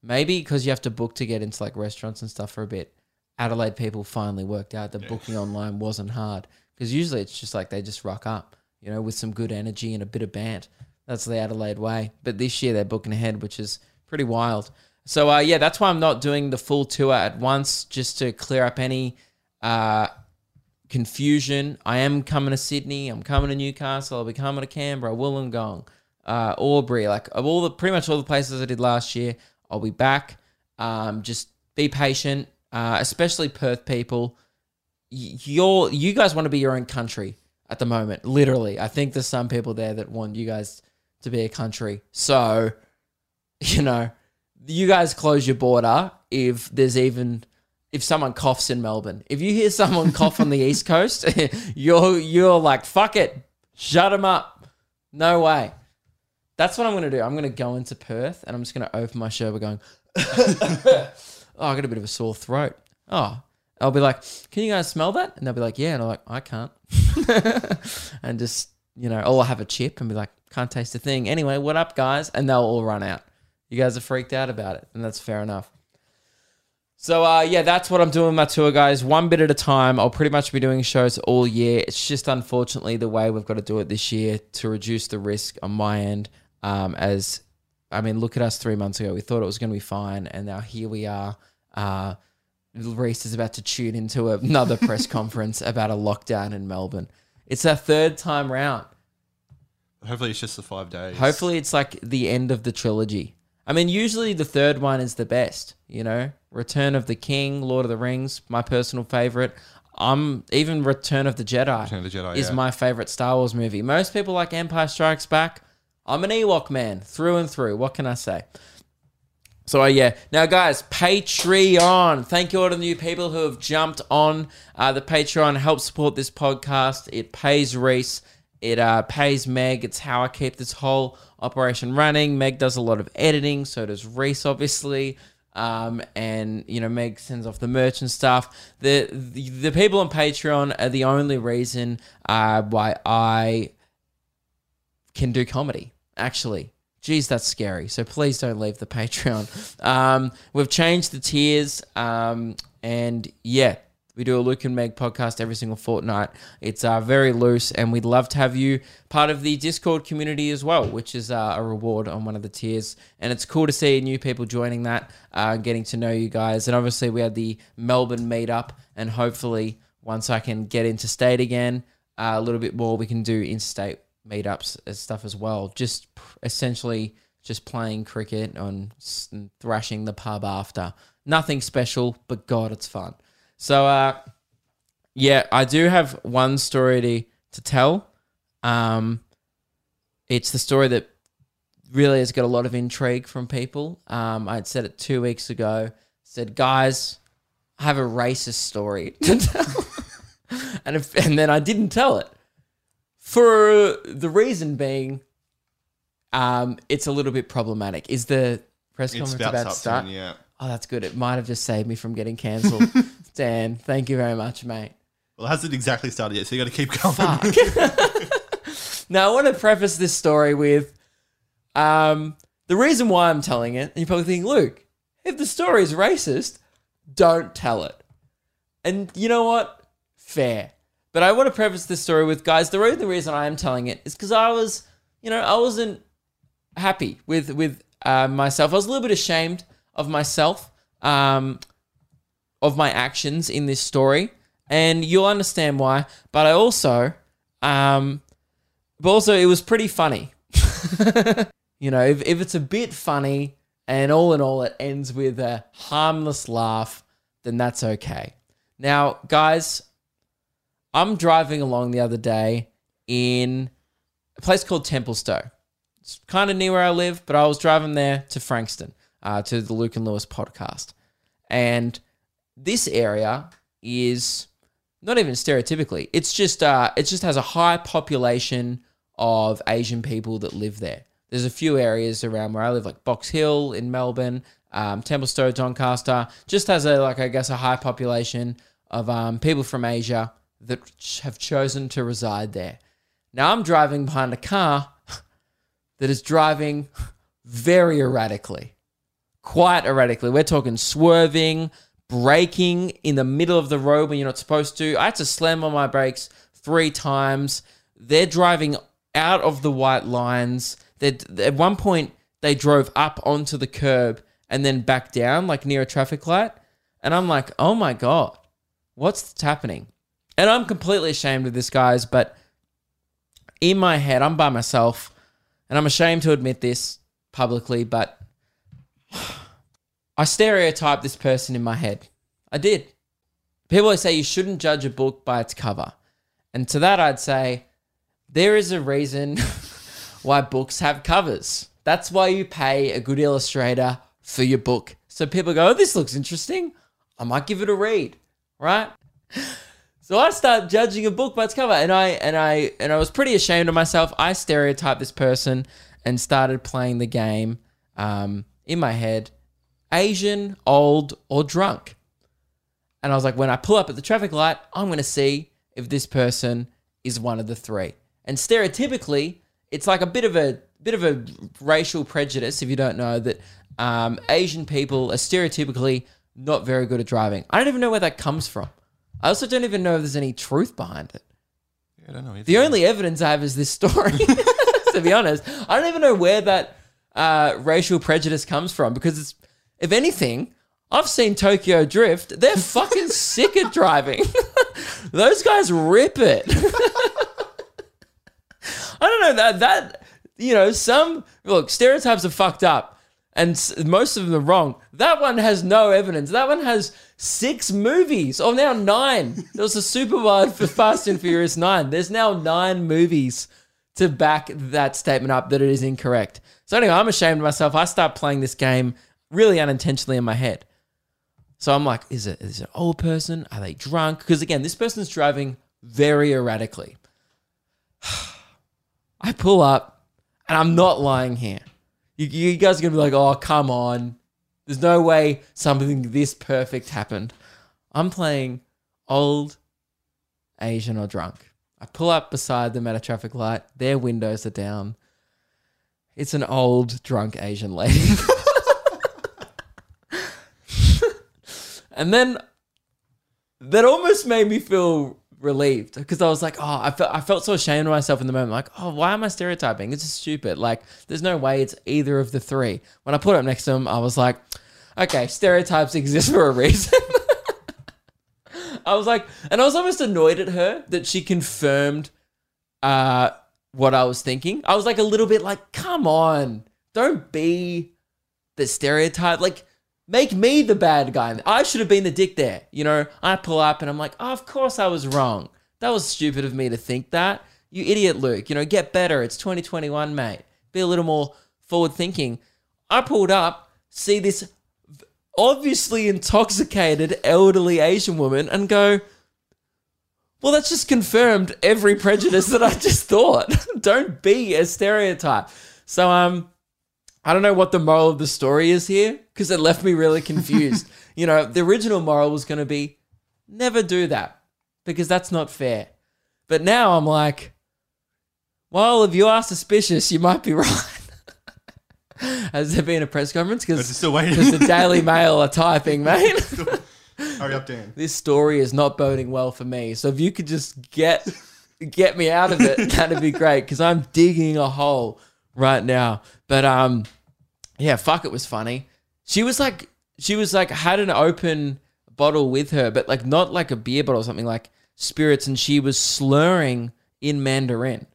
Maybe because you have to book to get into like restaurants and stuff for a bit. Adelaide people finally worked out that yeah. booking online wasn't hard, because usually it's just like they just rock up, you know, with some good energy and a bit of bant. That's the Adelaide way. But this year they're booking ahead, which is pretty wild. So uh, yeah, that's why I'm not doing the full tour at once, just to clear up any... Uh, confusion. I am coming to Sydney. I'm coming to Newcastle. I'll be coming to Canberra, Wollongong, uh, Albury. Like of all the pretty much all the places I did last year, I'll be back. Um, just be patient, uh, especially Perth people. Y- you're you guys want to be your own country at the moment. Literally, I think there's some people there that want you guys to be a country. So, you know, you guys close your border if there's even. If someone coughs in Melbourne, if you hear someone cough on the East Coast, you're you're like, fuck it, shut them up. No way. That's what I'm going to do. I'm going to go into Perth and I'm just going to open my shirt by going, oh, I got a bit of a sore throat. Oh, I'll be like, can you guys smell that? And they'll be like, yeah. And I'm like, I can't. And just, you know, I'll have a chip and be like, can't taste a thing. Anyway, what up, guys? And they'll all run out. You guys are freaked out about it. And that's fair enough. So, uh, yeah, that's what I'm doing with my tour, guys. One bit at a time. I'll pretty much be doing shows all year. It's just, unfortunately, the way we've got to do it this year to reduce the risk on my end. Um, as, I mean, look at us three months ago. We thought it was going to be fine, and now here we are. Uh, Rhys is about to tune into another press conference about a lockdown in Melbourne. It's our third time round. Hopefully it's just the five days. Hopefully it's like the end of the trilogy. I mean, usually the third one is the best, you know? Return of the King, Lord of the Rings, my personal favourite. Um, even Return of the Jedi, Return of the Jedi is yeah. my favourite Star Wars movie. Most people like Empire Strikes Back. I'm an Ewok man, through and through. What can I say? So, uh, yeah. Now, guys, Patreon. Thank you all to the new people who have jumped on. Uh, the Patreon helps support this podcast. It pays Rhys. It uh, pays Meg. It's how I keep this whole operation running. Meg does a lot of editing. So does Rhys, obviously. Um, and, you know, Meg sends off the merch and stuff. The, the, the people on Patreon are the only reason uh, why I can do comedy, actually. Geez, that's scary. So please don't leave the Patreon. Um, we've changed the tiers. Um, and yeah, we do a Luke and Meg podcast every single fortnight. It's uh, very loose, and we'd love to have you part of the Discord community as well, which is uh, a reward on one of the tiers. And it's cool to see new people joining that, uh, getting to know you guys. And obviously we had the Melbourne meetup, and hopefully once I can get into state again uh, a little bit more, we can do interstate meetups and stuff as well. Just essentially just playing cricket and thrashing the pub after. Nothing special, but God, it's fun. So, uh, yeah, I do have one story to, to tell. Um, it's the story that really has got a lot of intrigue from people. Um, I had said it two weeks ago. Said, guys, I have a racist story to tell. and, if, and then I didn't tell it. For the reason being, um, it's a little bit problematic. Is the press conference about to start? Yeah. Oh, that's good. It might have just saved me from getting cancelled. Dan, thank you very much, mate. Well, it hasn't exactly started yet, so you got to keep going. Fuck. Now, I want to preface this story with um, the reason why I'm telling it. And you're probably thinking, Luke, if the story is racist, don't tell it. And you know what? Fair. But I want to preface this story with, guys, the only reason I am telling it is because I was, you know, I wasn't happy with with uh, myself. I was a little bit ashamed of myself, um, of my actions in this story, and you'll understand why. But I also, um, but also it was pretty funny. You know, if, if it's a bit funny and all in all it ends with a harmless laugh, then that's okay. Now, guys, I'm driving along the other day in a place called Templestowe. It's kind of near where I live, but I was driving there to Frankston, uh, to the Luke and Lewis podcast. And this area is not even stereotypically, it's just, uh, it just has a high population of Asian people that live there. There's a few areas around where I live, like Box Hill in Melbourne, um, Templestowe, Doncaster, just has a, like, I guess a high population of um, people from Asia that have chosen to reside there. Now I'm driving behind a car that is driving very erratically, quite erratically. We're talking swerving, braking in the middle of the road when you're not supposed to. I had to slam on my brakes three times. They're driving out of the white lines. They're, at one point, they drove up onto the curb and then back down, like near a traffic light. And I'm like, oh my God, what's happening? And I'm completely ashamed of this, guys, but in my head, I'm by myself, and I'm ashamed to admit this publicly, but I stereotyped this person in my head. I did. People always say you shouldn't judge a book by its cover. And to that, I'd say there is a reason why books have covers. That's why you pay a good illustrator for your book. So people go, oh, this looks interesting. I might give it a read, right? So I start judging a book by its cover, and I and I and I was pretty ashamed of myself. I stereotyped this person and started playing the game um, in my head: Asian, old, or drunk. And I was like, when I pull up at the traffic light, I'm going to see if this person is one of the three. And stereotypically, it's like a bit of a bit of a racial prejudice, if you don't know that um, Asian people are stereotypically not very good at driving. I don't even know where that comes from. I also don't even know if there's any truth behind it. Yeah, I don't know either. The only evidence I have is this story, to be honest. I don't even know where that uh, racial prejudice comes from because, it's, if anything, I've seen Tokyo Drift. They're fucking sick at driving. Those guys rip it. I don't know that, that, you know, some, look, stereotypes are fucked up and most of them are wrong. That one has no evidence. That one has six movies, or now nine. There was a supervisor for Fast and Furious nine. There's now nine movies to back that statement up that it is incorrect. So anyway, I'm ashamed of myself. I start playing this game really unintentionally in my head. So I'm like, is it, is it an old person? Are they drunk? Because again, this person's driving very erratically. I pull up, and I'm not lying here. You, you guys are going to be like, oh, come on. There's no way something this perfect happened. I'm playing old, Asian, or drunk. I pull up beside them at a traffic light. Their windows are down. It's an old, drunk Asian lady. And then that almost made me feel relieved, because I was like, oh, I felt I felt so ashamed of myself in the moment. Like, oh, why am I stereotyping? This is stupid. Like, there's no way it's either of the three. When I put it up next to him, I was like, okay, stereotypes exist for a reason. I was like, and I was almost annoyed at her that she confirmed uh, what I was thinking. I was like a little bit like, come on, don't be the stereotype. Like, make me the bad guy. I should have been the dick there. You know, I pull up and I'm like, oh, of course I was wrong. That was stupid of me to think that. You idiot, Luke. You know, get better. It's twenty twenty-one, mate. Be a little more forward thinking. I pulled up, see this obviously intoxicated elderly Asian woman and go, well, that's just confirmed every prejudice that I just thought. Don't be a stereotype. So, um... I don't know what the moral of the story is here, because it left me really confused. You know, the original moral was going to be never do that, because that's not fair. But now I'm like, well, if you are suspicious, you might be right. Has there been a press conference? Because the Daily Mail are typing, mate. Hurry up, Dan. This story is not boding well for me. So if you could just get get me out of it, that'd be great, because I'm digging a hole right now. But um, yeah, fuck, it was funny. She was like, she was like, had an open bottle with her, but like not like a beer bottle or something, like spirits, and she was slurring in Mandarin,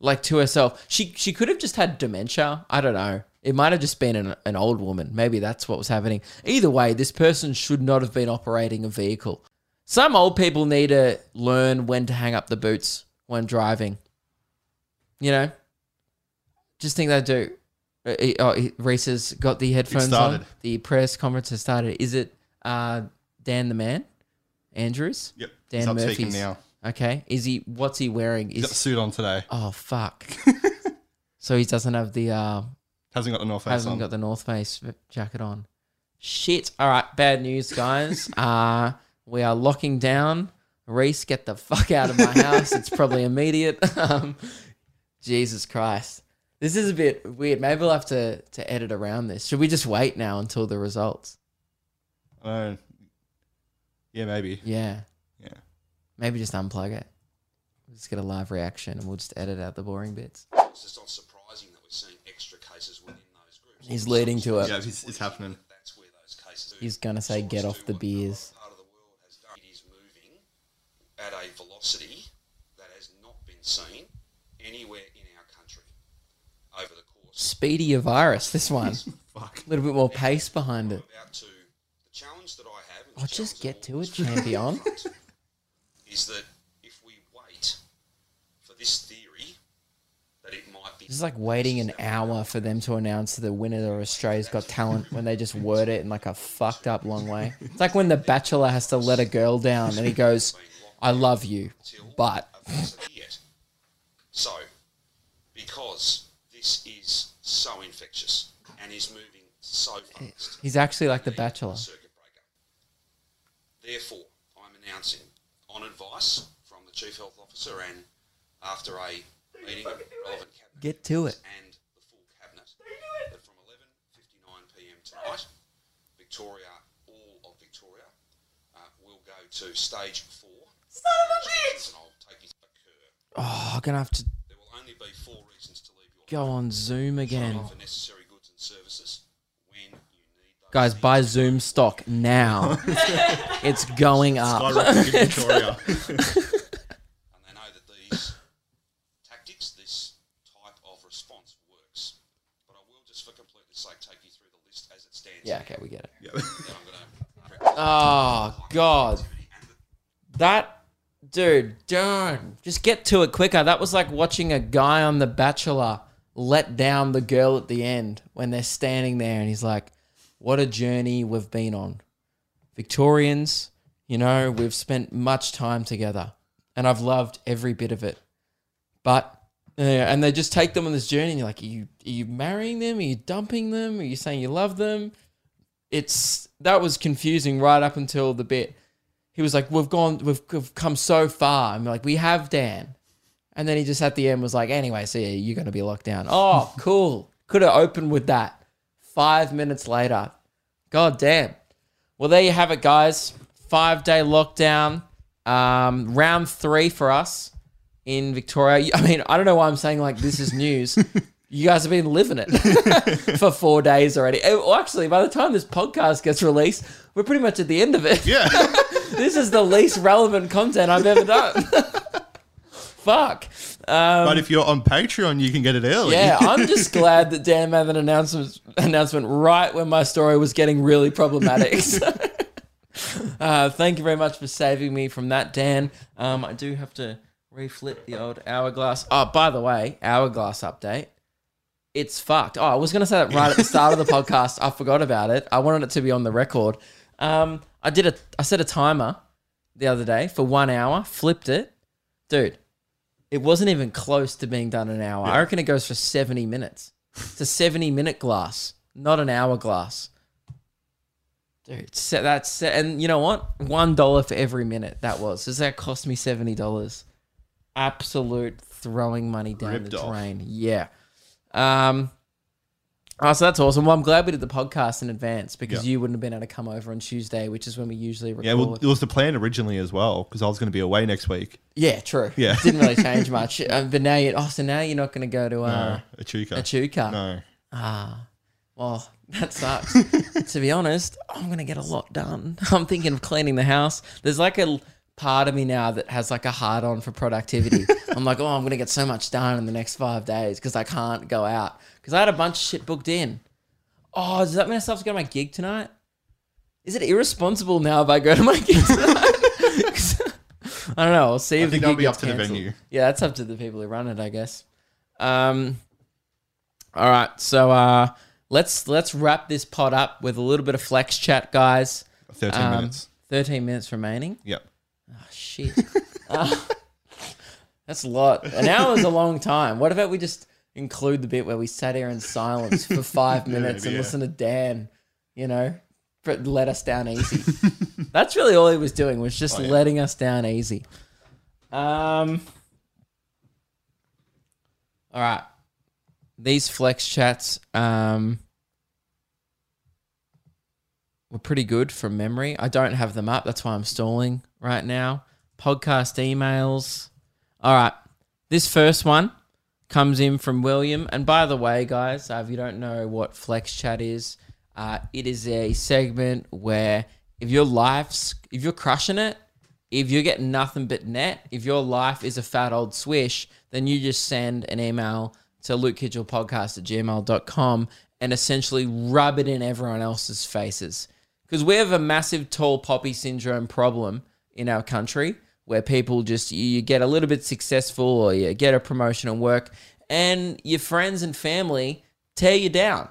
like to herself. She she could have just had dementia. I don't know. It might have just been an, an old woman. Maybe that's what was happening. Either way, this person should not have been operating a vehicle. Some old people need to learn when to hang up the boots when driving. You know? Just think they do. Oh, Rhys has got the headphones on. The press conference has started. Is it uh, Dan the Man? Andrews? Yep. Dan He's Murphy's. He's now. Okay. Is he? What's he wearing? Is, He's got a suit on today. Oh, fuck. So he doesn't have the... Uh, hasn't got the North Face hasn't on. Hasn't got the North Face jacket on. Shit. All right. Bad news, guys. uh, we are locking down. Rhys, get the fuck out of my house. It's probably immediate. um, Jesus Christ. This is a bit weird. Maybe we'll have to, to edit around this. Should we just wait now until the results? Uh, yeah, maybe. Yeah. Yeah. Maybe just unplug it. We'll just get a live reaction and we'll just edit out the boring bits. It's just not surprising that we're seeing extra cases within those groups. He's leading to it. Yeah, it's, it's happening. That's where those cases do. He's going to say, get off the beers. Part of the world has done. It is moving at a velocity that has not been seen anywhere in our country. Over the course. Speedier virus, this one. Fuck. A little bit more pace behind it. To, the challenge that I have, oh, just get to it, champion. Is that if we wait for this theory, that it might be... This is like waiting an hour for them to announce the winner of Australia's Got Talent when they just word it in like a fucked up long way. It's like when The Bachelor has to let a girl down and he goes, I love you, but... So, because... is so infectious and is moving so fast. He's actually like The Bachelor. Therefore, I'm announcing, on advice from the Chief Health Officer and after a meeting of relevant cabinet Get to it. and the full cabinet, that from eleven fifty-nine p m tonight, Victoria, all of Victoria, uh, will go to stage four. Son of a bitch! And I'll take his occur. Oh, I'm going to have to... There will only be four reasons to go on Zoom again. When you need Guys, buy Zoom stock now. It's going up. Skyrocketing in Victoria. And they know that these tactics, this type of response works. But I will just, for completeness sake, take you through the list as it stands. Yeah, okay, we get it. Yeah. I'm gonna oh, God. That, dude, darn. Just get to it quicker. That was like watching a guy on The Bachelor let down the girl at the end when they're standing there and he's like, what a journey we've been on. Victorians, you know, we've spent much time together and I've loved every bit of it. But, uh, and they just take them on this journey and you're like, are you, are you marrying them? Are you dumping them? Are you saying you love them? It's, that was confusing right up until the bit. He was like, we've gone, we've, we've come so far. I'm like, we have, Dan. And then he just at the end was like, anyway, so yeah, you're going to be locked down. Oh, cool. Could have opened with that. Five minutes later. God damn. Well, there you have it, guys. Five-day lockdown. Um, round three for us in Victoria. I mean, I don't know why I'm saying like this is news. You guys have been living it for four days already. Well, actually, by the time this podcast gets released, we're pretty much at the end of it. Yeah. This is the least relevant content I've ever done. Fuck. Um, but if you're on Patreon, you can get it early. Yeah, I'm just glad that Dan made an announcement, announcement right when my story was getting really problematic. So, uh, thank you very much for saving me from that, Dan. Um, I do have to reflip the old hourglass. Oh, by the way, hourglass update. It's fucked. Oh, I was going to say that right at the start of the podcast. I forgot about it. I wanted it to be on the record. Um, I did a. I set a timer the other day for one hour, flipped it. Dude. It wasn't even close to being done an hour. Yeah. I reckon it goes for seventy minutes. It's a seventy-minute glass, not an hour glass. Dude, that's... And you know what? one dollar for every minute that was. Does that cost me seventy dollars? Absolute throwing money down Ripped the drain. Off. Yeah. Um, oh, so that's awesome. Well, I'm glad we did the podcast in advance because yeah. you wouldn't have been able to come over on Tuesday, which is when we usually record. Yeah, well, it was the plan originally as well because I was going to be away next week. Yeah, true. Yeah. Didn't really change much. Um, but now, you, oh, so now you're not going to go to uh, no, Echuca. Echuca. No. Ah, well, that sucks. To be honest, I'm going to get a lot done. I'm thinking of cleaning the house. There's like a part of me now that has like a hard on for productivity. I'm like, oh, I'm going to get so much done in the next five days because I can't go out. Because I had a bunch of shit booked in. Oh, does that mean I still have to go to my gig tonight? Is it irresponsible now if I go to my gig tonight? I don't know. I'll see if I think the gig be gets up to canceled. The venue. Yeah, that's up to the people who run it, I guess. Um, all right, so uh, let's let's wrap this pod up with a little bit of flex chat, guys. Thirteen um, minutes. Thirteen minutes remaining. Yep. Oh shit, uh, that's a lot. An hour is a long time. What about we just include the bit where we sat here in silence for five minutes yeah, and yeah. listened to Dan, you know, let us down easy. That's really all he was doing was just oh, yeah. letting us down easy. Um. All right. These flex chats um, were pretty good from memory. I don't have them up. That's why I'm stalling right now. Podcast emails. All right. This first one comes in from William. And by the way, guys, uh, if you don't know what flex chat is, uh, it is a segment where... If your life's, if you're crushing it, if you're getting nothing but net, if your life is a fat old swish, then you just send an email to luke kidgell podcast at gmail dot com and essentially rub it in everyone else's faces. Because we have a massive tall poppy syndrome problem in our country where people just, you get a little bit successful or you get a promotion at work and your friends and family tear you down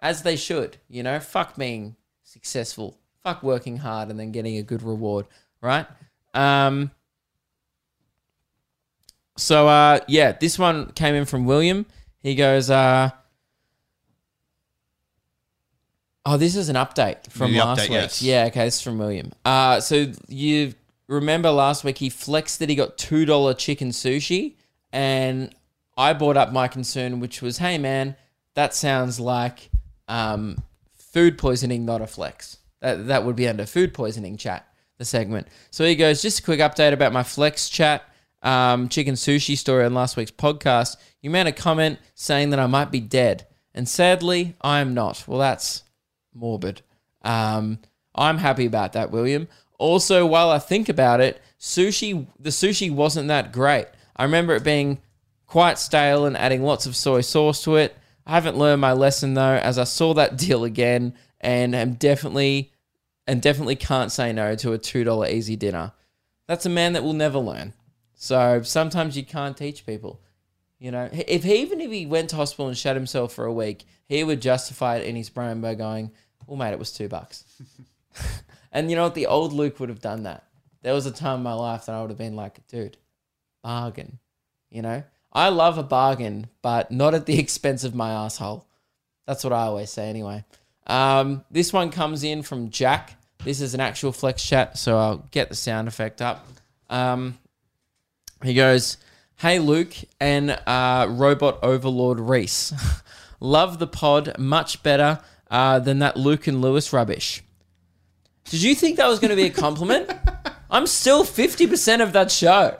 as they should, you know, fuck being successful. Fuck working hard and then getting a good reward, right? Um, so, uh, yeah, this one came in from William. He goes, uh, oh, this is an update from the last update, week. Yes. Yeah, okay, this is from William. Uh, so you remember last week he flexed that he got two dollar chicken sushi and I brought up my concern, which was, hey, man, that sounds like um, food poisoning, not a flex. That, that would be under food poisoning chat, the segment. So he goes, just a quick update about my flex chat, um, chicken sushi story on last week's podcast. You made a comment saying that I might be dead. And sadly, I am not. Well, that's morbid. Um, I'm happy about that, William. Also, while I think about it, sushi, the sushi wasn't that great. I remember it being quite stale and adding lots of soy sauce to it. I haven't learned my lesson though, as I saw that deal again and am definitely and definitely can't say no to a two dollar easy dinner. That's a man that will never learn. So sometimes you can't teach people. You know, if he, even if he went to hospital and shut himself for a week, he would justify it in his brain by going, well, mate, it was two bucks. And you know what? The old Luke would have done that. There was a time in my life that I would have been like, dude, bargain, you know? I love a bargain, but not at the expense of my asshole. That's what I always say anyway. Um, this one comes in from Jack. This is an actual flex chat, so I'll get the sound effect up. Um, he goes, hey, Luke and uh, Robot Overlord Rhys. Love the pod much better uh, than that Luke and Lewis rubbish. Did you think that was going to be a compliment? I'm still fifty percent of that show.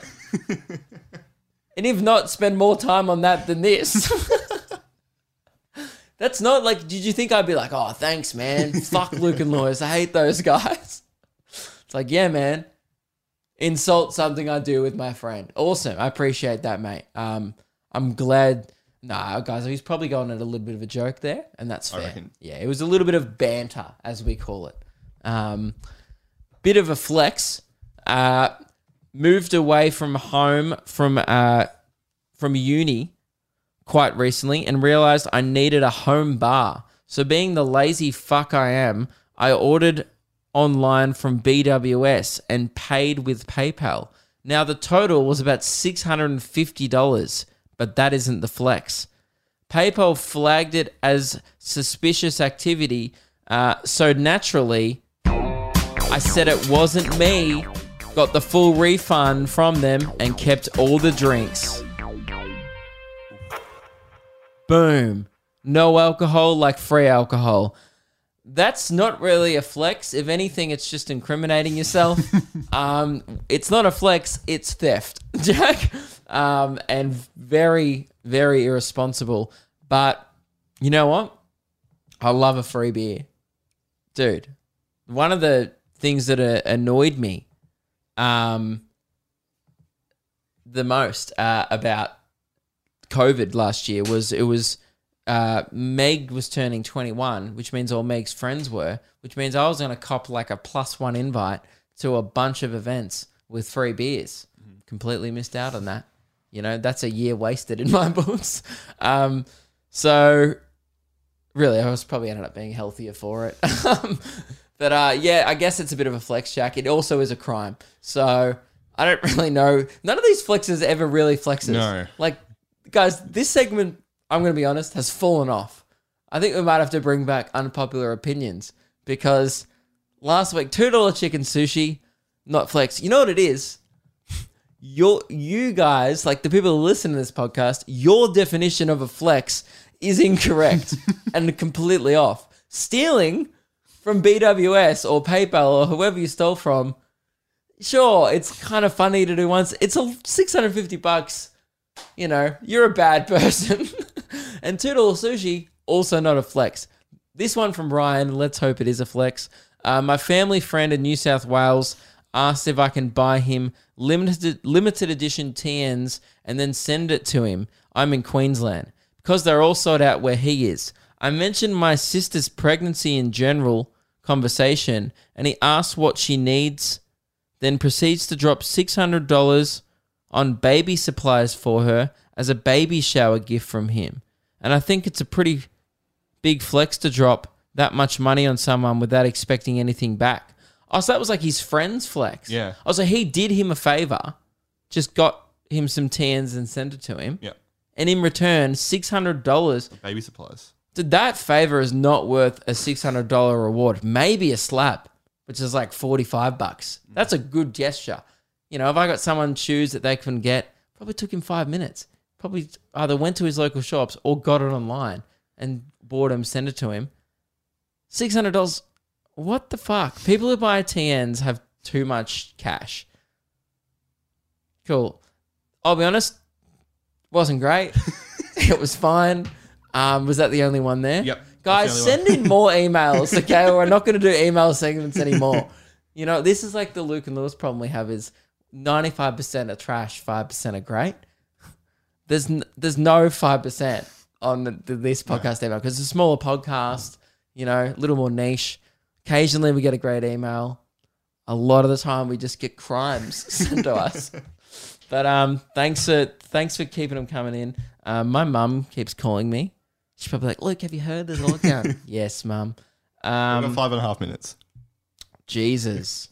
And if not, spend more time on that than this. That's not like, did you think I'd be like, oh, thanks, man. Fuck Luke and Lewis. I hate those guys. It's like, yeah, man. Insult something I do with my friend. Awesome. I appreciate that, mate. Um, I'm glad. Nah, guys, he's probably going at a little bit of a joke there, and that's fair. I reckon. Yeah, it was a little bit of banter, as we call it. Um, bit of a flex. Uh, moved away from home from uh, from uni quite recently and realized I needed a home bar. So being the lazy fuck I am, I ordered online from B W S and paid with PayPal. Now the total was about six hundred fifty dollars, but that isn't the flex. PayPal flagged it as suspicious activity, uh, so naturally I said it wasn't me, got the full refund from them, and kept all the drinks. Boom. No alcohol, like free alcohol. That's not really a flex. If anything, it's just incriminating yourself. um, it's not a flex, it's theft, Jack. Um, and very, very irresponsible. But you know what? I love a free beer. Dude, one of the things that uh, annoyed me um, the most uh, about COVID last year was it was uh, Meg was turning twenty-one, which means all Meg's friends were, which means I was going to cop like a plus one invite to a bunch of events with free beers. Mm-hmm. Completely missed out on that. You know, that's a year wasted in my books. Um, so really, I was probably ended up being healthier for it. But uh, yeah, I guess it's a bit of a flex, Jack. It also is a crime. So I don't really know. None of these flexes ever really flexes. No. Like, guys, this segment, I'm going to be honest, has fallen off. I think we might have to bring back unpopular opinions because last week, two dollar chicken sushi, not flex. You know what it is? Your, you guys, like the people who listen to this podcast, your definition of a flex is incorrect and completely off. Stealing from B W S or PayPal or whoever you stole from, sure, it's kind of funny to do once. It's a six hundred fifty bucks. You know, you're a bad person. And two dollar sushi, also not a flex. This one from Ryan, let's hope it is a flex. Uh, my family friend in New South Wales asked if I can buy him limited, limited edition T Ns and then send it to him. I'm in Queensland because they're all sold out where he is. I mentioned my sister's pregnancy in general conversation, and he asks what she needs, then proceeds to drop six hundred dollars on baby supplies for her as a baby shower gift from him. And I think it's a pretty big flex to drop that much money on someone without expecting anything back. Oh, so that was like his friend's flex. Yeah. Oh, so he did him a favor, just got him some T Ns and sent it to him. Yeah. And in return, six hundred dollars. For baby supplies. That favor is not worth a six hundred dollars reward. Maybe a slap, which is like forty-five bucks. That's a good gesture. You know, if I got someone shoes that they couldn't get, probably took him five minutes. Probably either went to his local shops or got it online and bought him, sent it to him. six hundred dollars. What the fuck? People who buy T Ns have too much cash. Cool. I'll be honest, wasn't great. It was fine. Um, was that the only one there? Yep. Guys, send in more emails, okay? We're not going to do email segments anymore. You know, this is like the Luke and Lewis problem we have is ninety-five percent are trash, five percent are great. There's n- there's no five percent on the, the, this podcast no. email because it's a smaller podcast, you know, a little more niche. Occasionally we get a great email. A lot of the time we just get crimes sent to us. But um, thanks for thanks for keeping them coming in. Uh, my mum keeps calling me. She's probably like, Luke, have you heard there's a lockdown? Yes, mum. Um, We've got five and a half minutes. Jesus.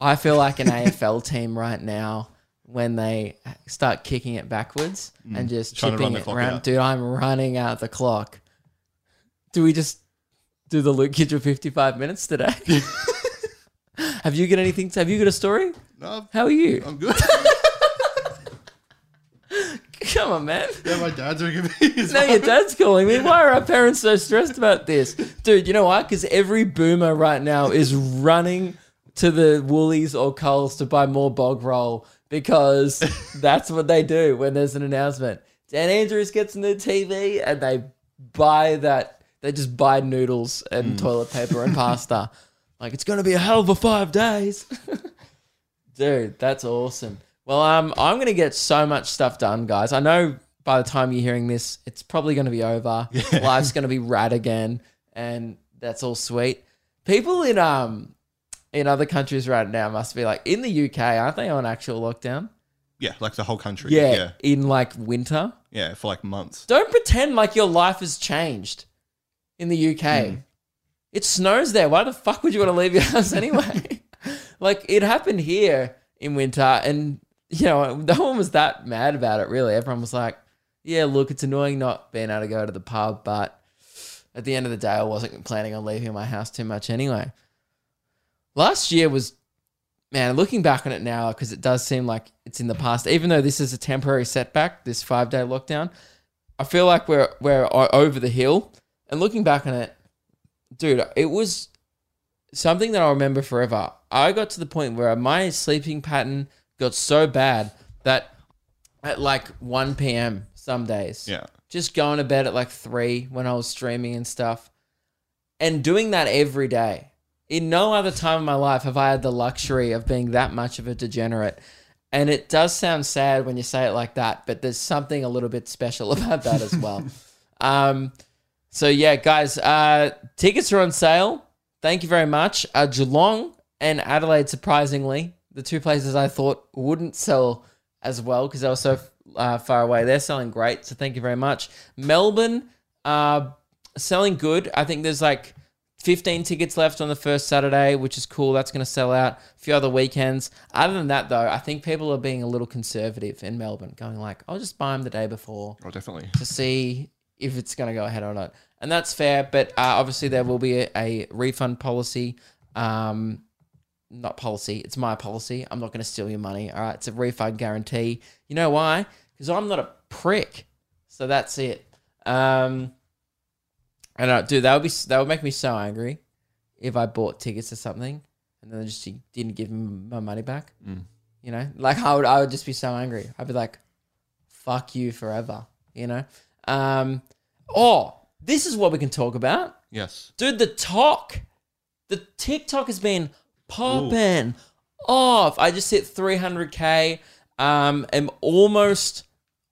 I feel like an A F L team right now when they start kicking it backwards mm, and just chipping it around. Out. Dude, I'm running out the clock. Do we just do the Luke Kidgell fifty-five minutes today? Have you got anything? To, have you got a story? No. How are you? I'm good. Come on, man. Yeah, my dad's ringing me. As no, well. Your dad's calling me. Why are our parents so stressed about this? Dude, you know why? Because every boomer right now is running to the Woolies or Coles to buy more bog roll because that's what they do when there's an announcement. Dan Andrews gets a new T V and they buy that. They just buy noodles and mm. toilet paper and pasta. Like, it's going to be a hell of a five days. Dude, that's awesome. Well, um, I'm going to get so much stuff done, guys. I know by the time you're hearing this, it's probably going to be over. Yeah. Life's going to be rad again, and that's all sweet. People in um in other countries right now must be like, in the U K, aren't they on actual lockdown? Yeah, like the whole country. Yeah, yeah. In like winter. Yeah, for like months. Don't pretend like your life has changed in the U K. Mm. It snows there. Why the fuck would you want to leave your house anyway? Like, it happened here in winter, and you know, no one was that mad about it, really. Everyone was like, yeah, look, it's annoying not being able to go to the pub, but at the end of the day, I wasn't planning on leaving my house too much anyway. Last year was, man, looking back on it now, because it does seem like it's in the past, even though this is a temporary setback, this five-day lockdown, I feel like we're we're over the hill. And looking back on it, dude, it was something that I'll remember forever. I got to the point where my sleeping pattern got so bad that at like one p.m. some days, yeah, just going to bed at like three when I was streaming and stuff, and doing that every day. In no other time in my life have I had the luxury of being that much of a degenerate. And it does sound sad when you say it like that, but there's something a little bit special about that as well. um, so yeah, guys, uh, tickets are on sale. Thank you very much. Uh, Geelong and Adelaide, surprisingly, the two places I thought wouldn't sell as well because they were so uh, far away. They're selling great, so thank you very much. Melbourne uh, selling good. I think there's like fifteen tickets left on the first Saturday, which is cool. That's going to sell out a few other weekends. Other than that, though, I think people are being a little conservative in Melbourne, going like, I'll just buy them the day before. Oh, definitely. To see if it's going to go ahead or not. And that's fair, but uh, obviously there will be a, a refund policy. Um Not policy. It's my policy. I'm not going to steal your money. All right. It's a refund guarantee. You know why? Because I'm not a prick. So that's it. Um, I don't know, dude. That would be that would make me so angry if I bought tickets to something and then I just didn't give my money back. Mm. You know, like I would I would just be so angry. I'd be like, "Fuck you forever." You know. Um, oh, this is what we can talk about. Yes, dude. The talk, the TikTok has been popping off. I just hit three hundred K. Um, I'm almost,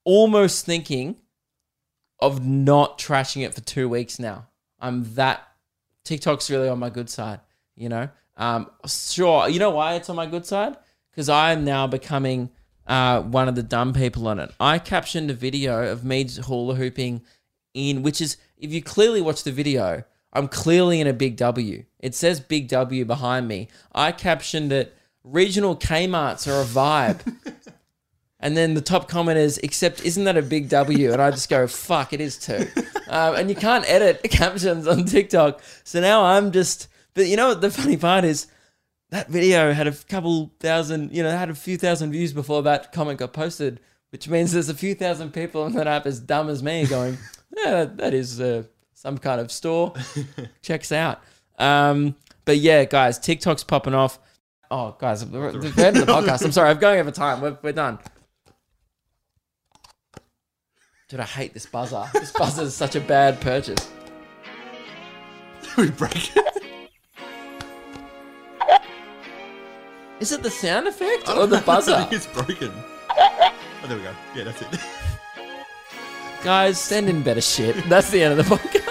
almost thinking of not trashing it for two weeks now. I'm that TikTok's really on my good side, you know? Um, sure. You know why it's on my good side? Because I am now becoming uh, one of the dumb people on it. I captioned a video of me hula hooping in, which is, if you clearly watch the video, I'm clearly in a Big W. It says Big W behind me. I captioned it, regional Kmarts are a vibe. And then the top comment is, except isn't that a Big W? And I just go, fuck, it is too. Um, and you can't edit captions on TikTok. So now I'm just, but you know what the funny part is? That video had a couple thousand, you know, had a few thousand views before that comment got posted, which means there's a few thousand people on that app as dumb as me going, yeah, that is... Uh, some kind of store. Checks out. Um, but yeah, guys, TikTok's popping off. Oh, guys, we're at the end of the podcast. I'm sorry, I'm going over time. We're, we're done. Dude, I hate this buzzer. This buzzer is such a bad purchase. We break it. Is it the sound effect or the buzzer? I think it's broken. Oh, there we go. Yeah, that's it. Guys, send in better shit. That's the end of the podcast.